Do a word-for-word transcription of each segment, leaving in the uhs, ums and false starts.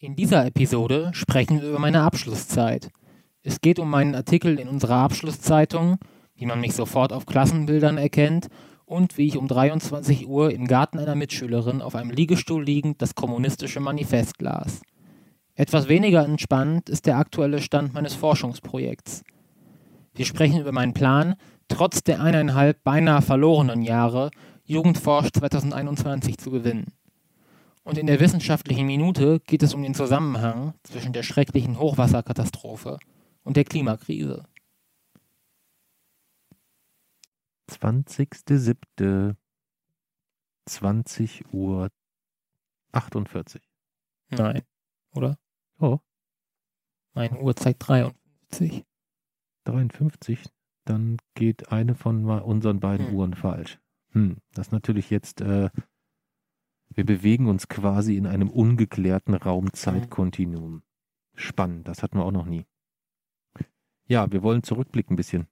In dieser Episode sprechen wir über meine Abschlusszeit. Es geht um meinen Artikel in unserer Abschlusszeitung, wie man mich sofort auf Klassenbildern erkennt, und wie ich um dreiundzwanzig Uhr im Garten einer Mitschülerin auf einem Liegestuhl liegend das Kommunistische Manifest las. Etwas weniger entspannt ist der aktuelle Stand meines Forschungsprojekts. Wir sprechen über meinen Plan, trotz der eineinhalb beinahe verlorenen Jahre Jugend forscht zweitausendeinundzwanzig zu gewinnen. Und in der wissenschaftlichen Minute geht es um den Zusammenhang zwischen der schrecklichen Hochwasserkatastrophe und der Klimakrise. zwanzigster siebter zwanzig Uhr achtundvierzig. Nein, oder? Oh. Meine Uhr zeigt dreiundfünfzig. dreiundfünfzig? Dann geht eine von unseren beiden hm. Uhren falsch. Hm, das ist natürlich jetzt, äh, wir bewegen uns quasi in einem ungeklärten Raum-Zeit-Kontinuum. Hm. Spannend, das hatten wir auch noch nie. Ja, wir wollen zurückblicken ein bisschen.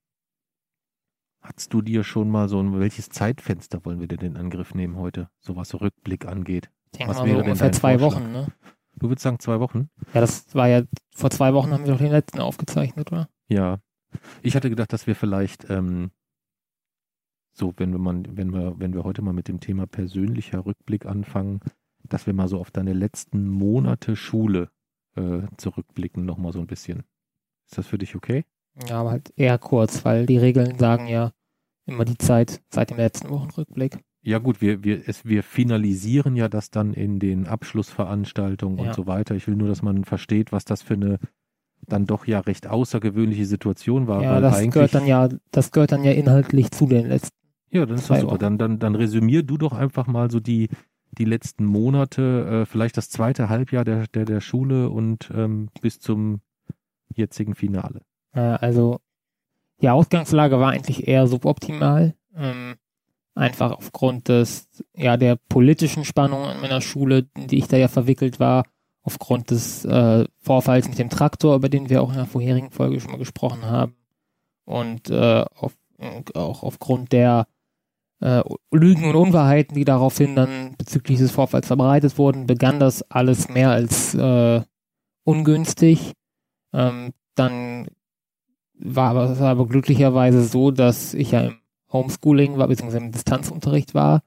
Hattest du dir schon mal so ein, welches Zeitfenster wollen wir denn in Angriff nehmen heute, so was Rückblick angeht? Ich denke was mal, wäre so denn ungefähr zwei Vorschlag? Wochen, ne? Du würdest sagen zwei Wochen? Ja, das war ja, vor zwei Wochen haben wir doch den letzten aufgezeichnet, oder? Ja, ich hatte gedacht, dass wir vielleicht, ähm, so, wenn wir, mal, wenn, wir, wenn wir heute mal mit dem Thema persönlicher Rückblick anfangen, dass wir mal so auf deine letzten Monate Schule äh, zurückblicken, nochmal so ein bisschen. Ist das für dich okay? Ja, aber halt eher kurz, weil die Regeln sagen ja immer die Zeit seit dem letzten Wochenrückblick. Ja gut, wir, wir, es, wir finalisieren ja das dann in den Abschlussveranstaltungen ja. und so weiter. Ich will nur, dass man versteht, was das für eine dann doch ja recht außergewöhnliche Situation war. Ja, weil das, gehört dann ja das gehört dann ja inhaltlich zu den letzten. Ja, das ist doch super. Dann, dann, dann resümier du doch einfach mal so die, die letzten Monate, äh, vielleicht das zweite Halbjahr der, der, der Schule und ähm, bis zum jetzigen Finale. Also die Ausgangslage war eigentlich eher suboptimal, ähm, einfach aufgrund des ja der politischen Spannung in meiner Schule, in die ich da ja verwickelt war, aufgrund des äh, Vorfalls mit dem Traktor, über den wir auch in der vorherigen Folge schon mal gesprochen haben, und äh, auf, auch aufgrund der äh, Lügen und Unwahrheiten, die daraufhin dann bezüglich des Vorfalls verbreitet wurden, begann das alles mehr als äh, ungünstig. Ähm, dann War aber, war aber glücklicherweise so, dass ich ja im Homeschooling war, beziehungsweise im Distanzunterricht war,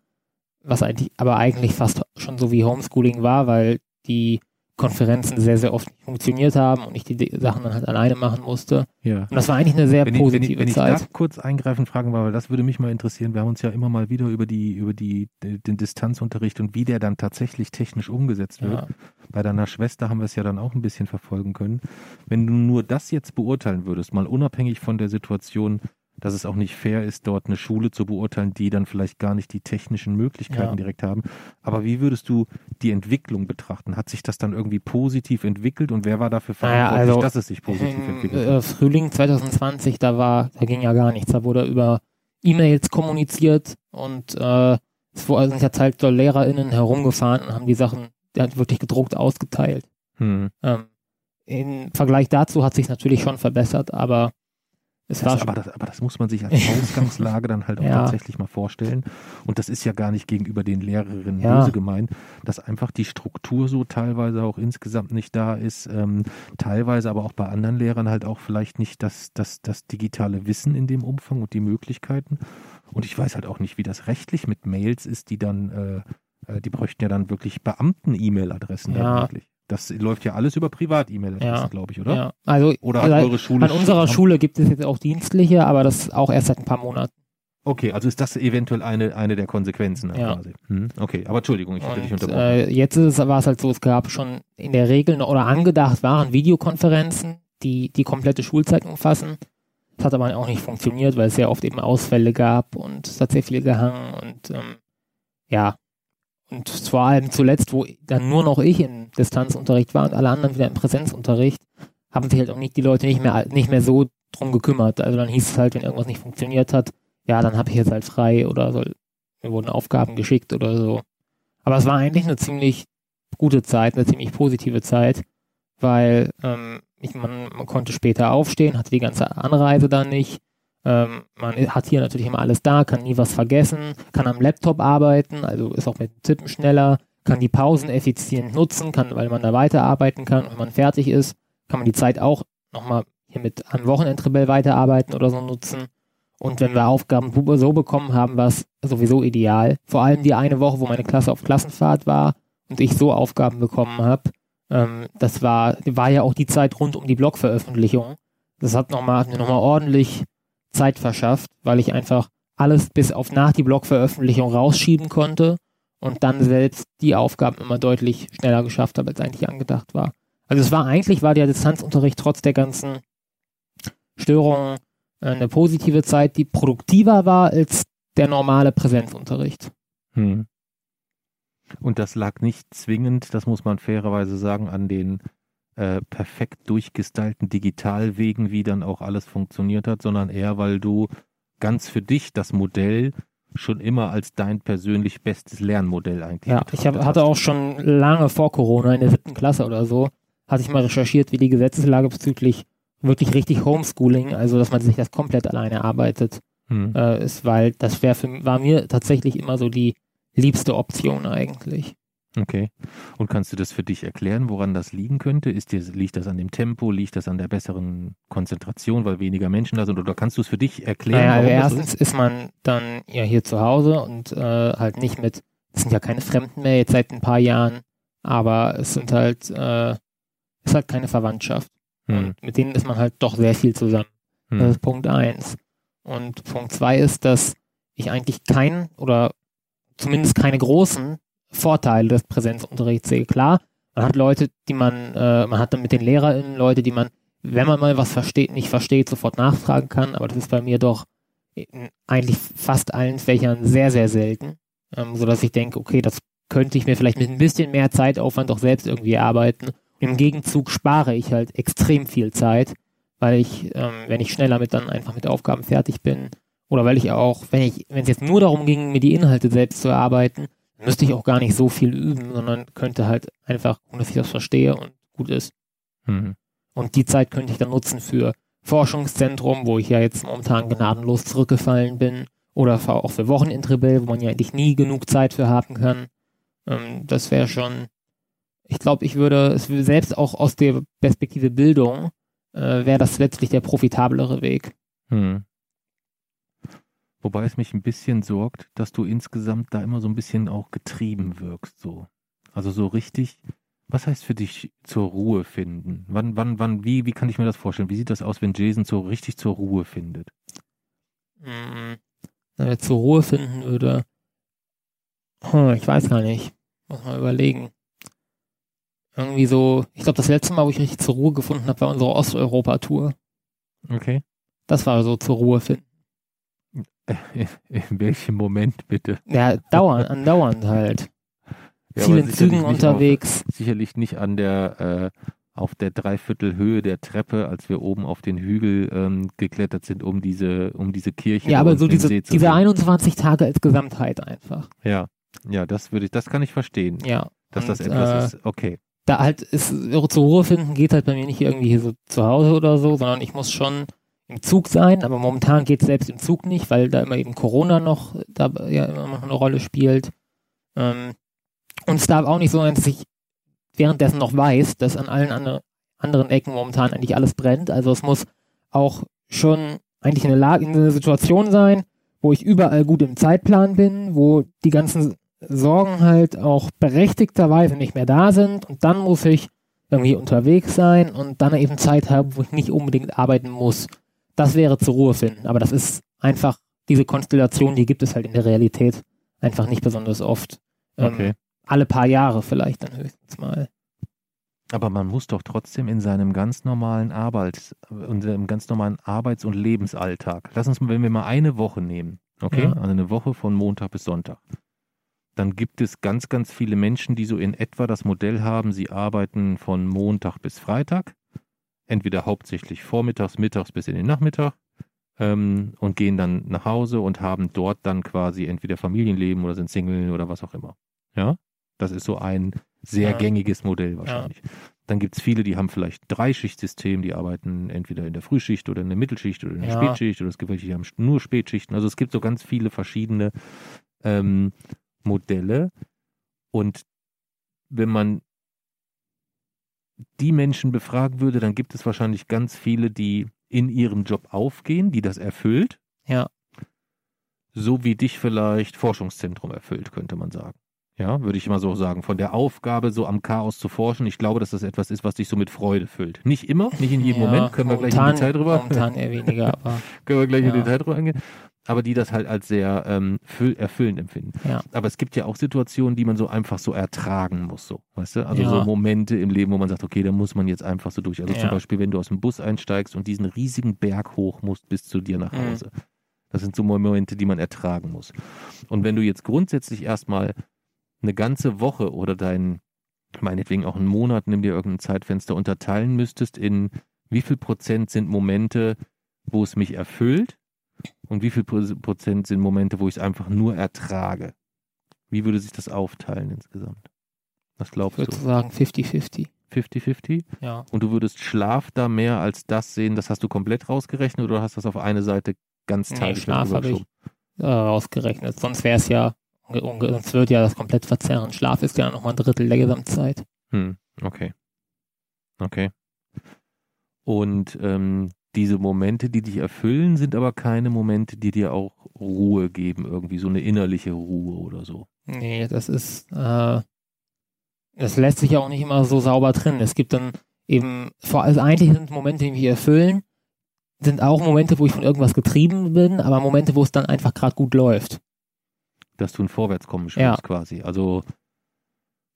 was eigentlich, aber eigentlich fast schon so wie Homeschooling war, weil die Konferenzen sehr, sehr oft nicht funktioniert haben und ich die Sachen dann halt alleine machen musste. Ja. Und das war eigentlich eine sehr wenn positive ich, wenn ich, wenn Zeit. Wenn ich da kurz eingreifen fragen war, weil das würde mich mal interessieren, wir haben uns ja immer mal wieder über die über die den Distanzunterricht und wie der dann tatsächlich technisch umgesetzt wird. Ja. Bei deiner Schwester haben wir es ja dann auch ein bisschen verfolgen können. Wenn du nur das jetzt beurteilen würdest, mal unabhängig von der Situation, dass es auch nicht fair ist, dort eine Schule zu beurteilen, die dann vielleicht gar nicht die technischen Möglichkeiten ja. direkt haben. Aber wie würdest du die Entwicklung betrachten? Hat sich das dann irgendwie positiv entwickelt und wer war dafür verantwortlich, naja, also dass es sich positiv im, entwickelt hat? Äh, Frühling zwanzig zwanzig, da war, da ging ja gar nichts. Da wurde über E-Mails kommuniziert und äh, es wurden also halt so LehrerInnen herumgefahren und haben die Sachen halt wirklich gedruckt ausgeteilt. Hm. Ähm, Im Vergleich dazu hat sich natürlich schon verbessert, aber Das das, aber, das, aber das muss man sich als Ausgangslage dann halt auch ja. tatsächlich mal vorstellen. Und das ist ja gar nicht gegenüber den Lehrerinnen ja. böse gemeint, dass einfach die Struktur so teilweise auch insgesamt nicht da ist, ähm, teilweise aber auch bei anderen Lehrern halt auch vielleicht nicht das, das, das digitale Wissen in dem Umfang und die Möglichkeiten. Und ich weiß halt auch nicht, wie das rechtlich mit Mails ist, die dann, äh, die bräuchten ja dann wirklich Beamten-E-Mail-Adressen ja. eigentlich. Das läuft ja alles über Privat-E-Mail-Adressen, ja. glaube ich, oder? Ja. Also, oder also eure Schule an unserer Schule gibt es jetzt auch dienstliche, aber das auch erst seit ein paar Monaten. Okay, also ist das eventuell eine, eine der Konsequenzen ja. quasi. Hm. Okay, aber Entschuldigung, ich hatte dich unterbrochen. Äh, jetzt war es halt so, es gab schon in der Regel oder angedacht waren Videokonferenzen, die die komplette Schulzeit umfassen. Das hat aber auch nicht funktioniert, weil es sehr oft eben Ausfälle gab und es hat sehr viel gehangen und ähm, ja. Und vor allem zuletzt, wo dann nur noch ich im Distanzunterricht war und alle anderen wieder im Präsenzunterricht, haben sich halt auch nicht die Leute nicht mehr nicht mehr so drum gekümmert. Also dann hieß es halt, wenn irgendwas nicht funktioniert hat, ja, dann habe ich jetzt halt frei oder so, mir wurden Aufgaben geschickt oder so. Aber es war eigentlich eine ziemlich gute Zeit, eine ziemlich positive Zeit, weil ähm, ich, man, man konnte später aufstehen, hatte die ganze Anreise da nicht. Ähm, man hat hier natürlich immer alles da, kann nie was vergessen, kann am Laptop arbeiten, also ist auch mit Tippen schneller, kann die Pausen effizient nutzen, kann, weil man da weiterarbeiten kann. Und wenn man fertig ist, kann man die Zeit auch nochmal hier mit einem Wochenendrebell weiterarbeiten oder so nutzen. Und wenn wir Aufgaben so bekommen haben, war es sowieso ideal. Vor allem die eine Woche, wo meine Klasse auf Klassenfahrt war und ich so Aufgaben bekommen habe, ähm, das war, war ja auch die Zeit rund um die Blogveröffentlichung. Das hat, nochmal, hat mir nochmal ordentlich Zeit verschafft, weil ich einfach alles bis auf nach die Blogveröffentlichung rausschieben konnte und dann selbst die Aufgaben immer deutlich schneller geschafft habe, als eigentlich angedacht war. Also es war eigentlich, war der Distanzunterricht trotz der ganzen Störungen eine positive Zeit, die produktiver war als der normale Präsenzunterricht. Hm. Und das lag nicht zwingend, das muss man fairerweise sagen, an den äh, perfekt durchgestylten Digitalwegen, wie dann auch alles funktioniert hat, sondern eher, weil du ganz für dich das Modell schon immer als dein persönlich bestes Lernmodell eigentlich hast. Ja, ich hab, hatte auch schon lange vor Corona, in der siebten Klasse oder so, hatte ich mal recherchiert, wie die Gesetzeslage bezüglich wirklich richtig Homeschooling, also dass man sich das komplett alleine arbeitet, hm. äh, ist, weil das wär für, war mir tatsächlich immer so die liebste Option eigentlich. Okay. Und kannst du das für dich erklären, woran das liegen könnte? Ist dir, liegt das an dem Tempo? Liegt das an der besseren Konzentration, weil weniger Menschen da sind? Oder kannst du es für dich erklären? Naja, also erstens ist? ist man dann ja hier zu Hause und äh, halt nicht mit, es sind ja keine Fremden mehr jetzt seit ein paar Jahren, aber es sind halt, äh, ist halt keine Verwandtschaft. Und mit denen ist man halt doch sehr viel zusammen. Hm. Das ist Punkt eins. Und Punkt zwei ist, dass ich eigentlich keinen oder zumindest keine großen Vorteile des Präsenzunterrichts sehe. Klar, man hat Leute, die man, äh, man hat dann mit den LehrerInnen Leute, die man, wenn man mal was versteht, nicht versteht, sofort nachfragen kann. Aber das ist bei mir doch in eigentlich fast allen Fächern sehr, sehr selten. Ähm, sodass ich denke, okay, das könnte ich mir vielleicht mit ein bisschen mehr Zeitaufwand auch selbst irgendwie erarbeiten. Im Gegenzug spare ich halt extrem viel Zeit, weil ich, ähm, wenn ich schneller mit dann einfach mit Aufgaben fertig bin oder weil ich auch, wenn ich, wenn es jetzt nur darum ging, mir die Inhalte selbst zu erarbeiten, müsste ich auch gar nicht so viel üben, sondern könnte halt einfach, ohne dass ich das verstehe und gut ist. Mhm. Und die Zeit könnte ich dann nutzen für Forschungszentrum, wo ich ja jetzt momentan gnadenlos zurückgefallen bin, oder auch für Wochenendrebell, wo man ja eigentlich nie genug Zeit für haben kann. Ähm, das wäre schon... Ich glaube, ich würde, selbst auch aus der Perspektive Bildung, äh, wäre das letztlich der profitablere Weg. Hm. Wobei es mich ein bisschen sorgt, dass du insgesamt da immer so ein bisschen auch getrieben wirkst. So. Also so richtig, was heißt für dich zur Ruhe finden? Wann, wann, wann, wie, wie kann ich mir das vorstellen? Wie sieht das aus, wenn Jason so richtig zur Ruhe findet? Hm. Wenn er zur Ruhe finden würde, hm, ich weiß gar nicht. Muss mal überlegen. Irgendwie so, ich glaube, das letzte Mal, wo ich richtig zur Ruhe gefunden habe, war unsere Osteuropa-Tour. Okay. Das war so zur Ruhe finden. In welchem Moment bitte? Ja, dauernd, andauernd halt. Ja, vielen Zügen unterwegs. Auf, sicherlich nicht an der, äh, auf der Dreiviertelhöhe der Treppe, als wir oben auf den Hügel ähm, geklettert sind, um diese, um diese Kirche. Ja, aber so diese, diese einundzwanzig Tage als Gesamtheit einfach. Ja, ja, das würde ich, das kann ich verstehen. Ja. Dass und, das etwas äh, ist, okay. Da halt ist, zur Ruhe finden geht halt bei mir nicht irgendwie hier so zu Hause oder so, sondern ich muss schon im Zug sein, aber momentan geht es selbst im Zug nicht, weil da immer eben Corona noch, da ja immer noch eine Rolle spielt. Ähm, und es darf auch nicht so sein, dass ich währenddessen noch weiß, dass an allen andre, anderen Ecken momentan eigentlich alles brennt. Also es muss auch schon eigentlich eine Lage, eine Situation sein, wo ich überall gut im Zeitplan bin, wo die ganzen Sorgen halt auch berechtigterweise nicht mehr da sind und dann muss ich irgendwie unterwegs sein und dann eben Zeit haben, wo ich nicht unbedingt arbeiten muss. Das wäre zur Ruhe finden, aber das ist einfach, diese Konstellation, die gibt es halt in der Realität einfach nicht besonders oft. Okay. Ähm, alle paar Jahre vielleicht dann höchstens mal. Aber man muss doch trotzdem in seinem ganz normalen Arbeits, in seinem ganz normalen Arbeits- und Lebensalltag, lass uns, wenn wir mal eine Woche nehmen, okay, ja. Also eine Woche von Montag bis Sonntag, dann gibt es ganz, ganz viele Menschen, die so in etwa das Modell haben, sie arbeiten von Montag bis Freitag, entweder hauptsächlich vormittags, mittags bis in den Nachmittag ähm, und gehen dann nach Hause und haben dort dann quasi entweder Familienleben oder sind Single oder was auch immer. Ja, das ist so ein sehr ja. gängiges Modell wahrscheinlich. Ja. Dann gibt es viele, die haben vielleicht Dreischichtsystem, die arbeiten entweder in der Frühschicht oder in der Mittelschicht oder in der ja. Spätschicht oder es gibt welche, die haben nur Spätschichten. Also es gibt so ganz viele verschiedene ähm, Modelle und wenn man die Menschen befragen würde, dann gibt es wahrscheinlich ganz viele, die in ihrem Job aufgehen, die das erfüllt. Ja. So wie dich vielleicht Forschungszentrum erfüllt, könnte man sagen. Ja, würde ich immer so sagen. Von der Aufgabe, so am Chaos zu forschen, ich glaube, dass das etwas ist, was dich so mit Freude füllt. Nicht immer, nicht in jedem ja, Moment, können wir gleich in Detail drüber. Momentan eher weniger, aber. Können wir gleich ja. in Detail drüber angehen. Aber die das halt als sehr ähm, erfüllend empfinden. Ja. Aber es gibt ja auch Situationen, die man so einfach so ertragen muss, so, weißt du? Also ja. so Momente im Leben, wo man sagt, okay, da muss man jetzt einfach so durch. Also ja. zum Beispiel, wenn du aus dem Bus einsteigst und diesen riesigen Berg hoch musst bis zu dir nach Hause. Mhm. Das sind so Momente, die man ertragen muss. Und wenn du jetzt grundsätzlich erstmal eine ganze Woche oder dein, meinetwegen auch einen Monat, nimm dir irgendein Zeitfenster, unterteilen müsstest in wie viel Prozent sind Momente, wo es mich erfüllt, und wie viel Prozent sind Momente, wo ich es einfach nur ertrage? Wie würde sich das aufteilen insgesamt? Was glaubst du? Ich würde sagen fifty fifty. fifty fifty? Ja. Und du würdest Schlaf da mehr als das sehen, das hast du komplett rausgerechnet oder hast das auf eine Seite ganz teilig? Nee, Schlaf habe ich äh, rausgerechnet. Sonst wäre es ja, sonst wird ja das komplett verzerren. Schlaf ist ja nochmal ein Drittel der Gesamtzeit. Hm, okay. Okay. Und, ähm, diese Momente, die dich erfüllen, sind aber keine Momente, die dir auch Ruhe geben, irgendwie so eine innerliche Ruhe oder so. Nee, das ist, äh, das lässt sich ja auch nicht immer so sauber trennen. Es gibt dann eben, vor allem eigentlich sind Momente, die mich erfüllen, sind auch Momente, wo ich von irgendwas getrieben bin, aber Momente, wo es dann einfach gerade gut läuft. Dass du ein Vorwärtskommen spürst, ja. quasi. Also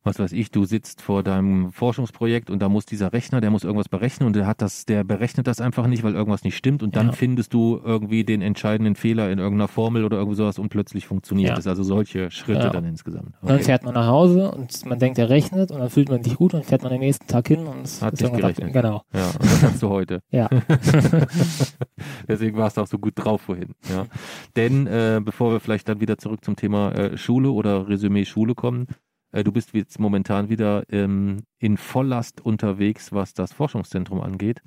was weiß ich, du sitzt vor deinem Forschungsprojekt und da muss dieser Rechner, der muss irgendwas berechnen und der hat das, der berechnet das einfach nicht, weil irgendwas nicht stimmt und dann ja. findest du irgendwie den entscheidenden Fehler in irgendeiner Formel oder irgend sowas und plötzlich funktioniert es. Ja. Also solche Schritte ja. dann insgesamt. Okay. Dann fährt man nach Hause und man denkt, er rechnet und dann fühlt man sich gut und fährt man am nächsten Tag hin und es hat nicht gerechnet. Genau. Ja, und das hast du heute. Ja. Deswegen warst du auch so gut drauf vorhin. Ja. Denn äh, bevor wir vielleicht dann wieder zurück zum Thema äh, Schule oder Resümee Schule kommen, du bist jetzt momentan wieder ähm, in Volllast unterwegs, was das Forschungszentrum angeht,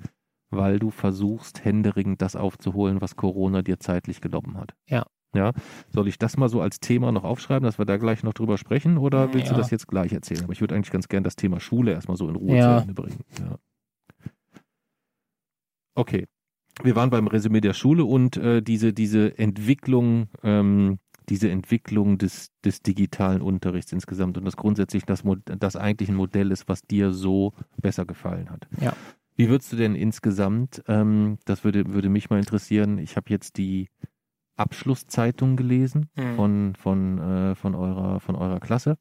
weil du versuchst, händeringend das aufzuholen, was Corona dir zeitlich genommen hat. Ja. Ja. Soll ich das mal so als Thema noch aufschreiben, dass wir da gleich noch drüber sprechen oder willst ja. du das jetzt gleich erzählen? Aber ich würde eigentlich ganz gerne das Thema Schule erstmal so in Ruhe ja. zu Ende bringen. Ja. Okay. Wir waren beim Resümee der Schule und äh, diese, diese Entwicklung, ähm, diese Entwicklung des, des digitalen Unterrichts insgesamt und dass grundsätzlich das, das eigentlich ein Modell ist, was dir so besser gefallen hat. Ja. Wie würdest du denn insgesamt, ähm, das würde, würde mich mal interessieren, ich habe jetzt die Abschlusszeitung gelesen mhm. von, von, äh, von, eurer, von eurer Klasse,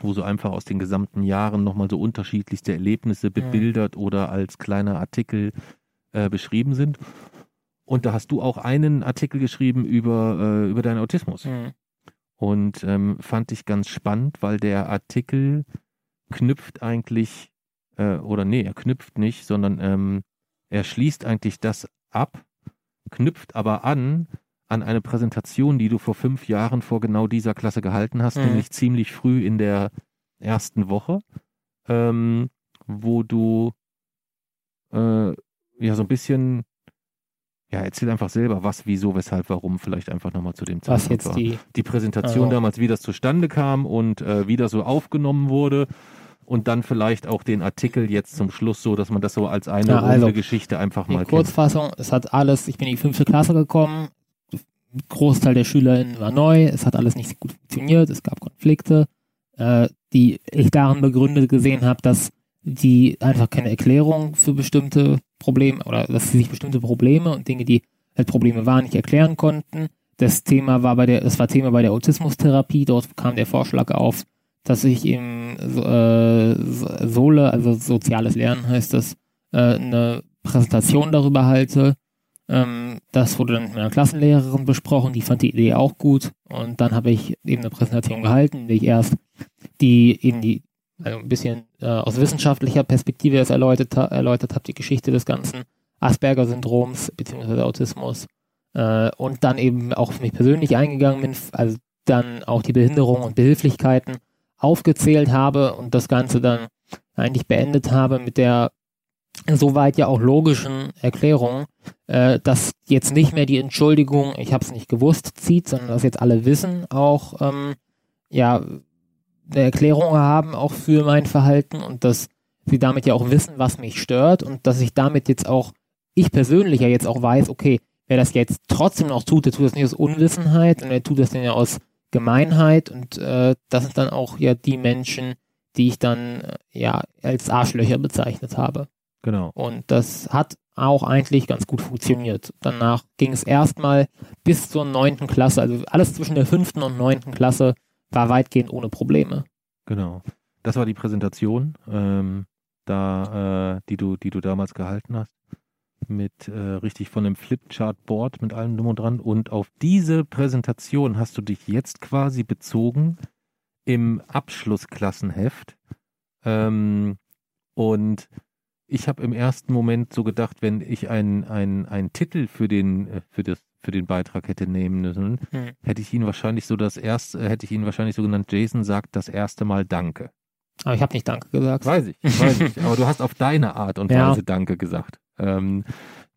wo so einfach aus den gesamten Jahren nochmal so unterschiedlichste Erlebnisse bebildert mhm. oder als kleiner Artikel äh, beschrieben sind. Und da hast du auch einen Artikel geschrieben über, äh, über deinen Autismus. Mhm. Und ähm, fand ich ganz spannend, weil der Artikel knüpft eigentlich, äh, oder nee, er knüpft nicht, sondern ähm, er schließt eigentlich das ab, knüpft aber an, an eine Präsentation, die du vor fünf Jahren vor genau dieser Klasse gehalten hast, mhm. nämlich ziemlich früh in der ersten Woche, ähm, wo du äh, ja so ein bisschen... Ja, erzähl einfach selber, was, wieso, weshalb, warum, vielleicht einfach nochmal zu dem Zeitpunkt. Was jetzt war. Die, die Präsentation also. Damals, wie das zustande kam und äh, wie das so aufgenommen wurde und dann vielleicht auch den Artikel jetzt zum Schluss so, dass man das so als eine ja, also, runde Geschichte einfach mal kennt. Kurzfassung, es hat alles, ich bin in die fünfte Klasse gekommen, Großteil der SchülerInnen war neu, es hat alles nicht gut funktioniert, es gab Konflikte, äh, die ich darin begründet gesehen habe, dass die einfach keine Erklärung für bestimmte Probleme oder dass sie sich bestimmte Probleme und Dinge, die halt Probleme waren, nicht erklären konnten. Das Thema war bei der, das war Thema bei der Autismustherapie. Dort kam der Vorschlag auf, dass ich im äh, Sole, also soziales Lernen heißt das, äh, eine Präsentation darüber halte. Ähm, das wurde dann mit meiner Klassenlehrerin besprochen. Die fand die Idee auch gut und dann habe ich eben eine Präsentation gehalten, in der ich erst die eben die also ein bisschen äh, aus wissenschaftlicher Perspektive das erläutert, ha- erläutert habe, die Geschichte des ganzen Asperger-Syndroms bzw. Autismus äh, und dann eben auch für mich persönlich eingegangen bin, also dann auch die Behinderungen und Behilflichkeiten aufgezählt habe und das Ganze dann eigentlich beendet habe mit der soweit ja auch logischen Erklärung, äh, dass jetzt nicht mehr die Entschuldigung, ich habe es nicht gewusst, zieht, sondern dass jetzt alle wissen auch, ähm, ja, eine Erklärung haben auch für mein Verhalten und dass sie damit ja auch wissen, was mich stört und dass ich damit jetzt auch, ich persönlich ja jetzt auch weiß, okay, wer das jetzt trotzdem noch tut, der tut das nicht aus Unwissenheit und der tut das dann ja aus Gemeinheit und äh, das sind dann auch ja die Menschen, die ich dann äh, ja als Arschlöcher bezeichnet habe. Genau. Und das hat auch eigentlich ganz gut funktioniert. Danach ging es erstmal bis zur neunten Klasse, also alles zwischen der fünften und neunten Klasse war weitgehend ohne Probleme. Genau. Das war die Präsentation, ähm, da, äh, die du, die du damals gehalten hast, mit äh, richtig von einem Flipchart-Board mit allem drum und dran. Und auf diese Präsentation hast du dich jetzt quasi bezogen im Abschlussklassenheft. Ähm, und ich habe im ersten Moment so gedacht, wenn ich einen einen Titel für den für das für den Beitrag hätte nehmen müssen, hm. hätte ich ihn wahrscheinlich so das erste hätte ich ihn wahrscheinlich so genannt: Jason sagt das erste Mal Danke. Aber ich habe nicht Danke gesagt. Weiß ich, weiß ich. Aber du hast auf deine Art und ja. Weise Danke gesagt. Ähm,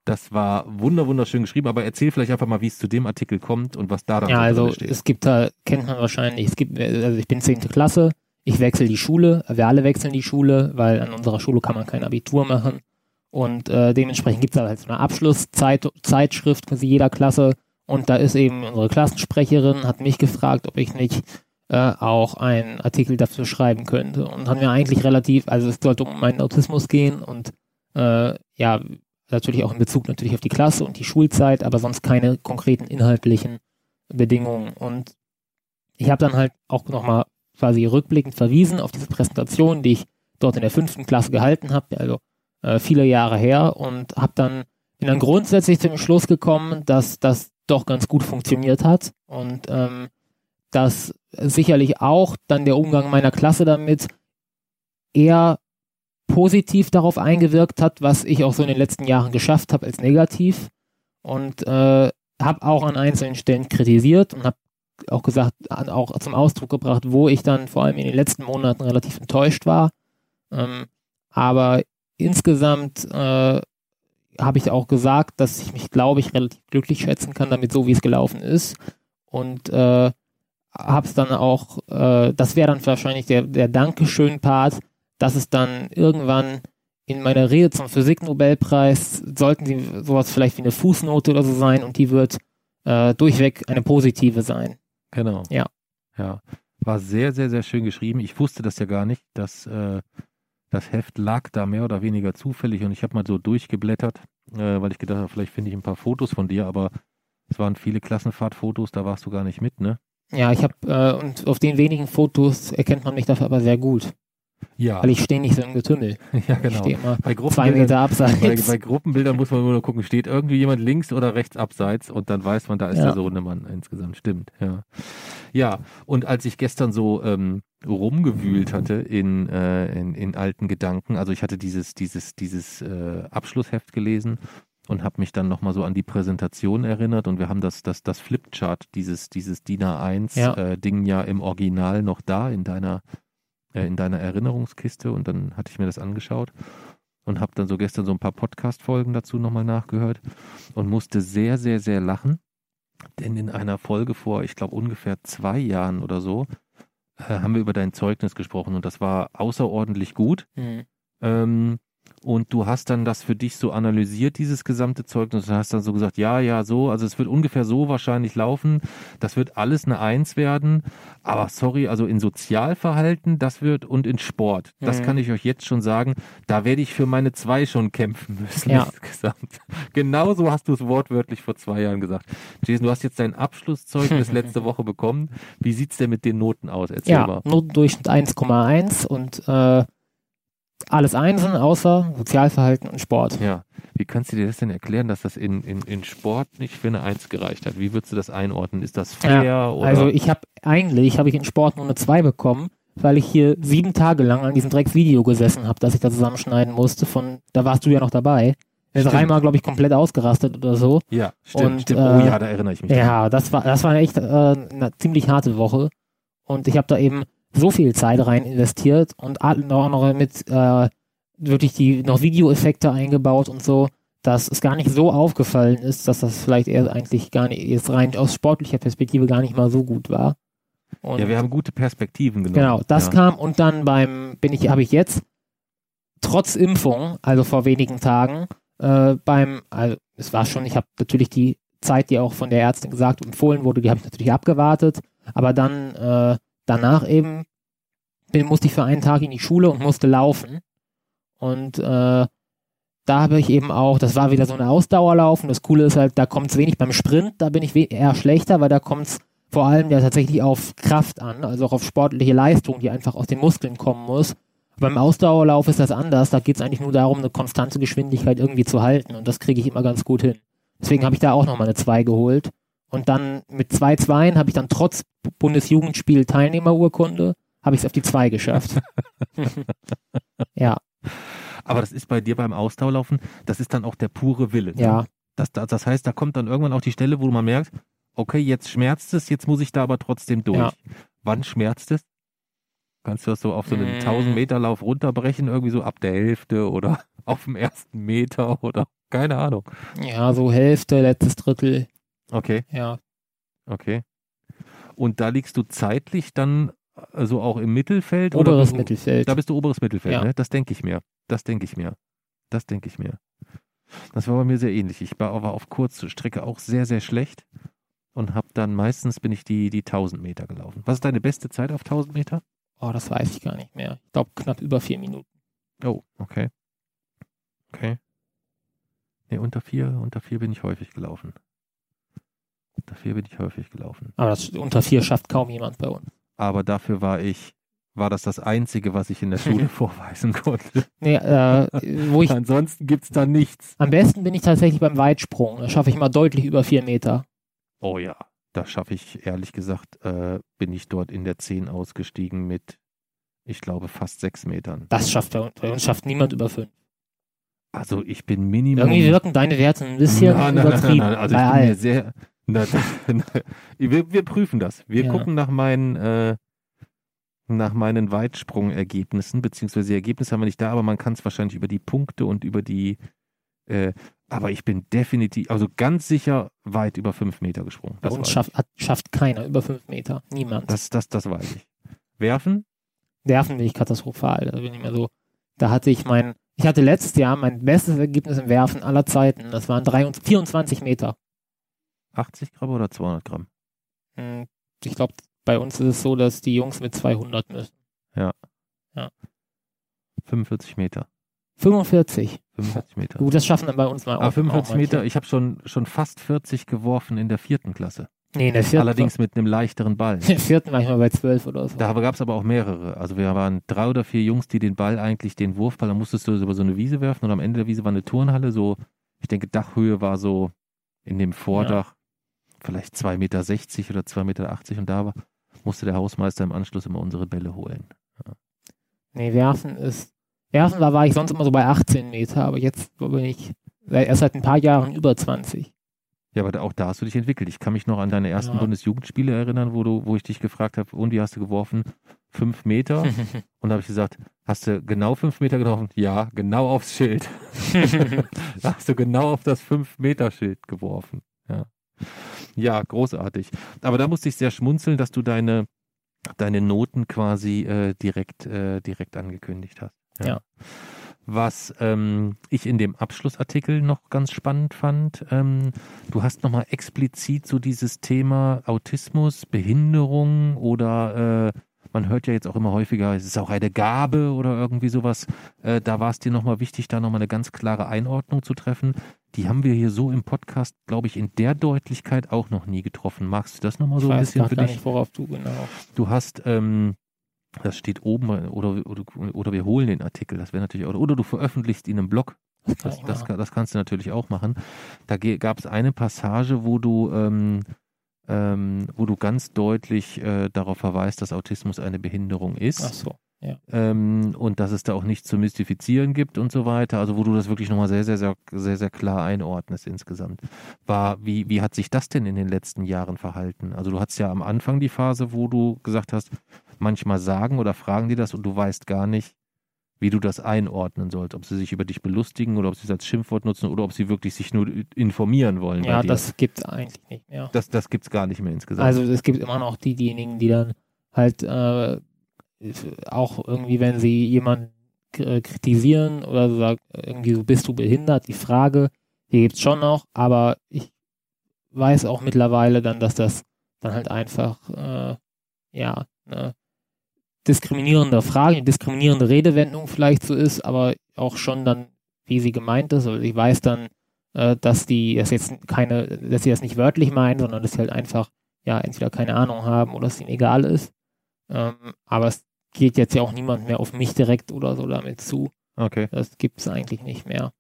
das war wunder wunderschön geschrieben. Aber erzähl vielleicht einfach mal, wie es zu dem Artikel kommt und was da dann steht. Ja, also es gibt da kennt man wahrscheinlich. Es gibt also ich bin zehnte Klasse. Ich wechsle die Schule, wir alle wechseln die Schule, weil an unserer Schule kann man kein Abitur machen und äh, dementsprechend gibt es da halt so eine Abschlusszeitschrift quasi jeder Klasse und da ist eben unsere Klassensprecherin, hat mich gefragt, ob ich nicht äh, auch einen Artikel dafür schreiben könnte und haben wir eigentlich relativ, also es sollte um meinen Autismus gehen und äh, ja, natürlich auch in Bezug natürlich auf die Klasse und die Schulzeit, aber sonst keine konkreten inhaltlichen Bedingungen und ich habe dann halt auch nochmal quasi rückblickend verwiesen auf diese Präsentation, die ich dort in der fünften Klasse gehalten habe, also äh, viele Jahre her und habe dann, bin dann grundsätzlich zum Schluss gekommen, dass das doch ganz gut funktioniert hat und ähm, dass sicherlich auch dann der Umgang meiner Klasse damit eher positiv darauf eingewirkt hat, was ich auch so in den letzten Jahren geschafft habe als negativ und äh, habe auch an einzelnen Stellen kritisiert und habe auch gesagt, auch zum Ausdruck gebracht, wo ich dann vor allem in den letzten Monaten relativ enttäuscht war. Ähm, aber insgesamt äh, habe ich auch gesagt, dass ich mich, glaube ich, relativ glücklich schätzen kann damit, so wie es gelaufen ist. Und äh, habe es dann auch, äh, das wäre dann wahrscheinlich der, der Dankeschön-Part, dass es dann irgendwann in meiner Rede zum Physiknobelpreis, sollten sie sowas vielleicht wie eine Fußnote oder so sein und die wird äh, durchweg eine positive sein. Genau. Ja. Ja. War sehr, sehr, sehr schön geschrieben. Ich wusste das ja gar nicht, dass äh, das Heft lag da mehr oder weniger zufällig und ich habe mal so durchgeblättert, äh, weil ich gedacht habe, vielleicht finde ich ein paar Fotos von dir, aber es waren viele Klassenfahrtfotos, da warst du gar nicht mit, ne? Ja, ich habe, äh, und auf den wenigen Fotos erkennt man mich dafür aber sehr gut. Ja. Weil ich stehe nicht so im Getümmel. Ja, genau. Ich stehe immer bei zwei Meter abseits. Bei, bei Gruppenbildern muss man nur gucken, steht irgendwie jemand links oder rechts abseits und dann weiß man, da ist ja. der Sohnemann insgesamt. Stimmt, ja. Ja, und als ich gestern so ähm, rumgewühlt hatte in, äh, in, in alten Gedanken, also ich hatte dieses, dieses, dieses äh, Abschlussheft gelesen und habe mich dann nochmal so an die Präsentation erinnert und wir haben das, das, das Flipchart, dieses, dieses DIN A eins ja. Äh, Ding ja im Original noch da in deiner in deiner Erinnerungskiste und dann hatte ich mir das angeschaut und habe dann so gestern so ein paar Podcast-Folgen dazu nochmal nachgehört und musste sehr, sehr, sehr lachen, denn in einer Folge vor, ich glaube ungefähr zwei Jahren oder so, äh, haben wir über dein Zeugnis gesprochen und das war außerordentlich gut. Mhm. Ähm, und du hast dann das für dich so analysiert, dieses gesamte Zeugnis, und hast dann so gesagt, ja, ja, so, also es wird ungefähr so wahrscheinlich laufen, das wird alles eine Eins werden, aber sorry, also in Sozialverhalten, das wird, und in Sport, das mhm. kann ich euch jetzt schon sagen, da werde ich für meine Zwei schon kämpfen müssen, ja. insgesamt. Genauso hast du es wortwörtlich vor zwei Jahren gesagt. Jason, du hast jetzt dein Abschlusszeugnis letzte Woche bekommen, wie sieht's denn mit den Noten aus? Erzähl ja, mal. Notendurchschnitt eins Komma eins und äh alles einzeln, außer Sozialverhalten und Sport. Ja, wie kannst du dir das denn erklären, dass das in, in, in Sport nicht für eine Eins gereicht hat? Wie würdest du das einordnen? Ist das fair? Ja, oder? Also ich habe eigentlich, habe ich in Sport nur eine zwei bekommen, weil ich hier sieben Tage lang an diesem Drecksvideo gesessen habe, das ich da zusammenschneiden musste von, da warst du ja noch dabei. Der ist dreimal, glaube ich, komplett ausgerastet oder so. Ja, stimmt. Und, stimmt. Äh, oh ja, da erinnere ich mich. Ja, das war, das war echt äh, eine ziemlich harte Woche und ich habe da eben so viel Zeit rein investiert und auch noch mit äh, wirklich die noch Videoeffekte eingebaut und so, dass es gar nicht so aufgefallen ist, dass das vielleicht eher eigentlich gar nicht, jetzt rein aus sportlicher Perspektive gar nicht mal so gut war. Und ja, wir haben gute Perspektiven genommen. Genau, das ja. kam und dann beim, bin ich, habe ich jetzt trotz Impfung, also vor wenigen Tagen, äh, beim, also es war schon, ich habe natürlich die Zeit, die auch von der Ärztin gesagt und empfohlen wurde, die habe ich natürlich abgewartet, aber dann äh, danach eben bin, musste ich für einen Tag in die Schule und musste laufen und äh, da habe ich eben auch, das war wieder so eine Ausdauerlaufen. Das Coole ist halt, da kommt es wenig beim Sprint, da bin ich eher schlechter, weil da kommt es vor allem ja tatsächlich auf Kraft an, also auch auf sportliche Leistung, die einfach aus den Muskeln kommen muss. Beim Ausdauerlauf ist das anders, da geht es eigentlich nur darum, eine konstante Geschwindigkeit irgendwie zu halten und das kriege ich immer ganz gut hin. Deswegen habe ich da auch nochmal eine zwei geholt und dann mit zwei Zweien habe ich dann trotz Bundesjugendspiel Teilnehmerurkunde, habe ich es auf die zwei geschafft. Ja. Aber das ist bei dir beim Ausdauerlaufen, das ist dann auch der pure Wille. Ja. Ne? Das, das, das heißt, da kommt dann irgendwann auch die Stelle, wo man merkt, okay, jetzt schmerzt es, jetzt muss ich da aber trotzdem durch. Ja. Wann schmerzt es? Kannst du das so auf so einen tausend Meter Lauf runterbrechen, irgendwie so ab der Hälfte oder auf dem ersten Meter oder keine Ahnung. Ja, so Hälfte, letztes Drittel. Okay. Ja. Okay. Und da liegst du zeitlich dann also auch im Mittelfeld? Oberes oder, Mittelfeld. Da bist du oberes Mittelfeld, ja. Ne? Das denke ich mir. Das denke ich mir. Das denke ich mir. Das war bei mir sehr ähnlich. Ich war aber auf kurze Strecke auch sehr, sehr schlecht und habe dann meistens bin ich die, die tausend Meter gelaufen. Was ist deine beste Zeit auf tausend Meter? Oh, das weiß ich gar nicht mehr. Ich glaube, knapp über vier Minuten. Oh, okay. Okay. Ne, unter vier, unter vier bin ich häufig gelaufen. Unter vier bin ich häufig gelaufen. Aber das, unter vier schafft kaum jemand bei uns. Aber dafür war ich, war das das Einzige, was ich in der Schule vorweisen konnte. Nee, äh, wo ich, ansonsten gibt es da nichts. Am besten bin ich tatsächlich beim Weitsprung. Da schaffe ich mal deutlich über vier Meter. Oh ja, da schaffe ich, ehrlich gesagt, äh, bin ich dort in der zehn ausgestiegen mit, ich glaube, fast sechs Metern. Das schafft bei uns, bei uns schafft niemand über fünf. Also ich bin minimal... Irgendwie wirken deine Werte ein bisschen na, na, übertrieben. Na, na, na, also ich bin mir sehr... Na, na, wir, wir prüfen das. Wir ja. gucken nach meinen äh, nach meinen Weitsprungergebnissen, beziehungsweise die Ergebnisse haben wir nicht da, aber man kann es wahrscheinlich über die Punkte und über die äh, aber ich bin definitiv, also ganz sicher weit über fünf Meter gesprungen. Das und schafft, hat, schafft keiner über fünf Meter. Niemand. Das, das, das weiß ich. Werfen? Werfen bin ich katastrophal. Da bin ich mehr so. Da hatte ich mein, ich hatte letztes Jahr mein bestes Ergebnis im Werfen aller Zeiten. Das waren vierundzwanzig Meter. achtzig Gramm oder zweihundert Gramm? Ich glaube, bei uns ist es so, dass die Jungs mit zweihundert müssen. Ja. Ja. fünfundvierzig Meter. fünfundvierzig? fünfundvierzig Meter. Gut, das schaffen dann bei uns mal ah, auch. fünfundvierzig Meter, ich habe schon, schon fast vierzig geworfen in der vierten Klasse. Nee, in der vierten. Allerdings mit einem leichteren Ball. In der vierten war ich mal bei zwölf oder so. Da gab es aber auch mehrere. Also wir waren drei oder vier Jungs, die den Ball eigentlich, den Wurfball, da musstest du über so eine Wiese werfen und am Ende der Wiese war eine Turnhalle, so, ich denke, Dachhöhe war so in dem Vordach. Ja. Vielleicht zwei Meter sechzig oder zwei Meter achtzig und da war, musste der Hausmeister im Anschluss immer unsere Bälle holen. Ja. Nee, werfen ist, werfen war, war ich sonst immer so bei achtzehn Meter, aber jetzt bin ich erst seit ein paar Jahren über zwanzig. Ja, aber auch da hast du dich entwickelt. Ich kann mich noch an deine ersten ja. Bundesjugendspiele erinnern, wo du, wo ich dich gefragt habe, und wie hast du geworfen? Fünf Meter? Und da habe ich gesagt, hast du genau fünf Meter geworfen? Ja, genau aufs Schild. Da hast du genau auf das fünf Meter Schild geworfen. Ja. Ja, großartig. Aber da musste ich sehr schmunzeln, dass du deine, deine Noten quasi äh, direkt, äh, direkt angekündigt hast. Ja. ja. Was ähm, ich in dem Abschlussartikel noch ganz spannend fand, ähm, du hast nochmal explizit so dieses Thema Autismus, Behinderung oder äh, man hört ja jetzt auch immer häufiger, es ist auch eine Gabe oder irgendwie sowas. Äh, da war es dir nochmal wichtig, da nochmal eine ganz klare Einordnung zu treffen. Die haben wir hier so im Podcast, glaube ich, in der Deutlichkeit auch noch nie getroffen. Magst du das nochmal so ein bisschen für dich? Ich weiß gar nicht, worauf du genau. Du hast, ähm, das steht oben, oder, oder, oder wir holen den Artikel, das wäre natürlich auch, oder du veröffentlichst ihn im Blog. Das, das, das kannst du natürlich auch machen. Da gab es eine Passage, wo du, ähm, ähm, wo du ganz deutlich äh, darauf verweist, dass Autismus eine Behinderung ist. Ach so. Ja. Ähm, und dass es da auch nichts zu mystifizieren gibt und so weiter, also wo du das wirklich nochmal sehr, sehr, sehr, sehr, sehr klar einordnest insgesamt. War, wie, wie hat sich das denn in den letzten Jahren verhalten? Also du hattest ja am Anfang die Phase, wo du gesagt hast, manchmal sagen oder fragen die das und du weißt gar nicht, wie du das einordnen sollst, ob sie sich über dich belustigen oder ob sie es als Schimpfwort nutzen oder ob sie wirklich sich nur informieren wollen. Ja, bei dir. Das gibt es eigentlich nicht mehr. Das, das gibt es gar nicht mehr insgesamt. Also es gibt immer noch diejenigen, die dann halt äh, auch irgendwie, wenn sie jemanden äh, kritisieren oder so sagen, irgendwie so, bist du behindert? Die Frage, die gibt es schon noch, aber ich weiß auch mittlerweile dann, dass das dann halt einfach äh, ja, eine diskriminierende Frage, eine diskriminierende Redewendung vielleicht so ist, aber auch schon dann, wie sie gemeint ist. Also ich weiß dann, äh, dass die das jetzt keine, dass sie das nicht wörtlich meinen, sondern dass sie halt einfach ja entweder keine Ahnung haben oder es ihnen egal ist. Ähm, aber es geht jetzt ja auch niemand mehr auf mich direkt oder so damit zu. Okay. Das gibt es eigentlich nicht mehr.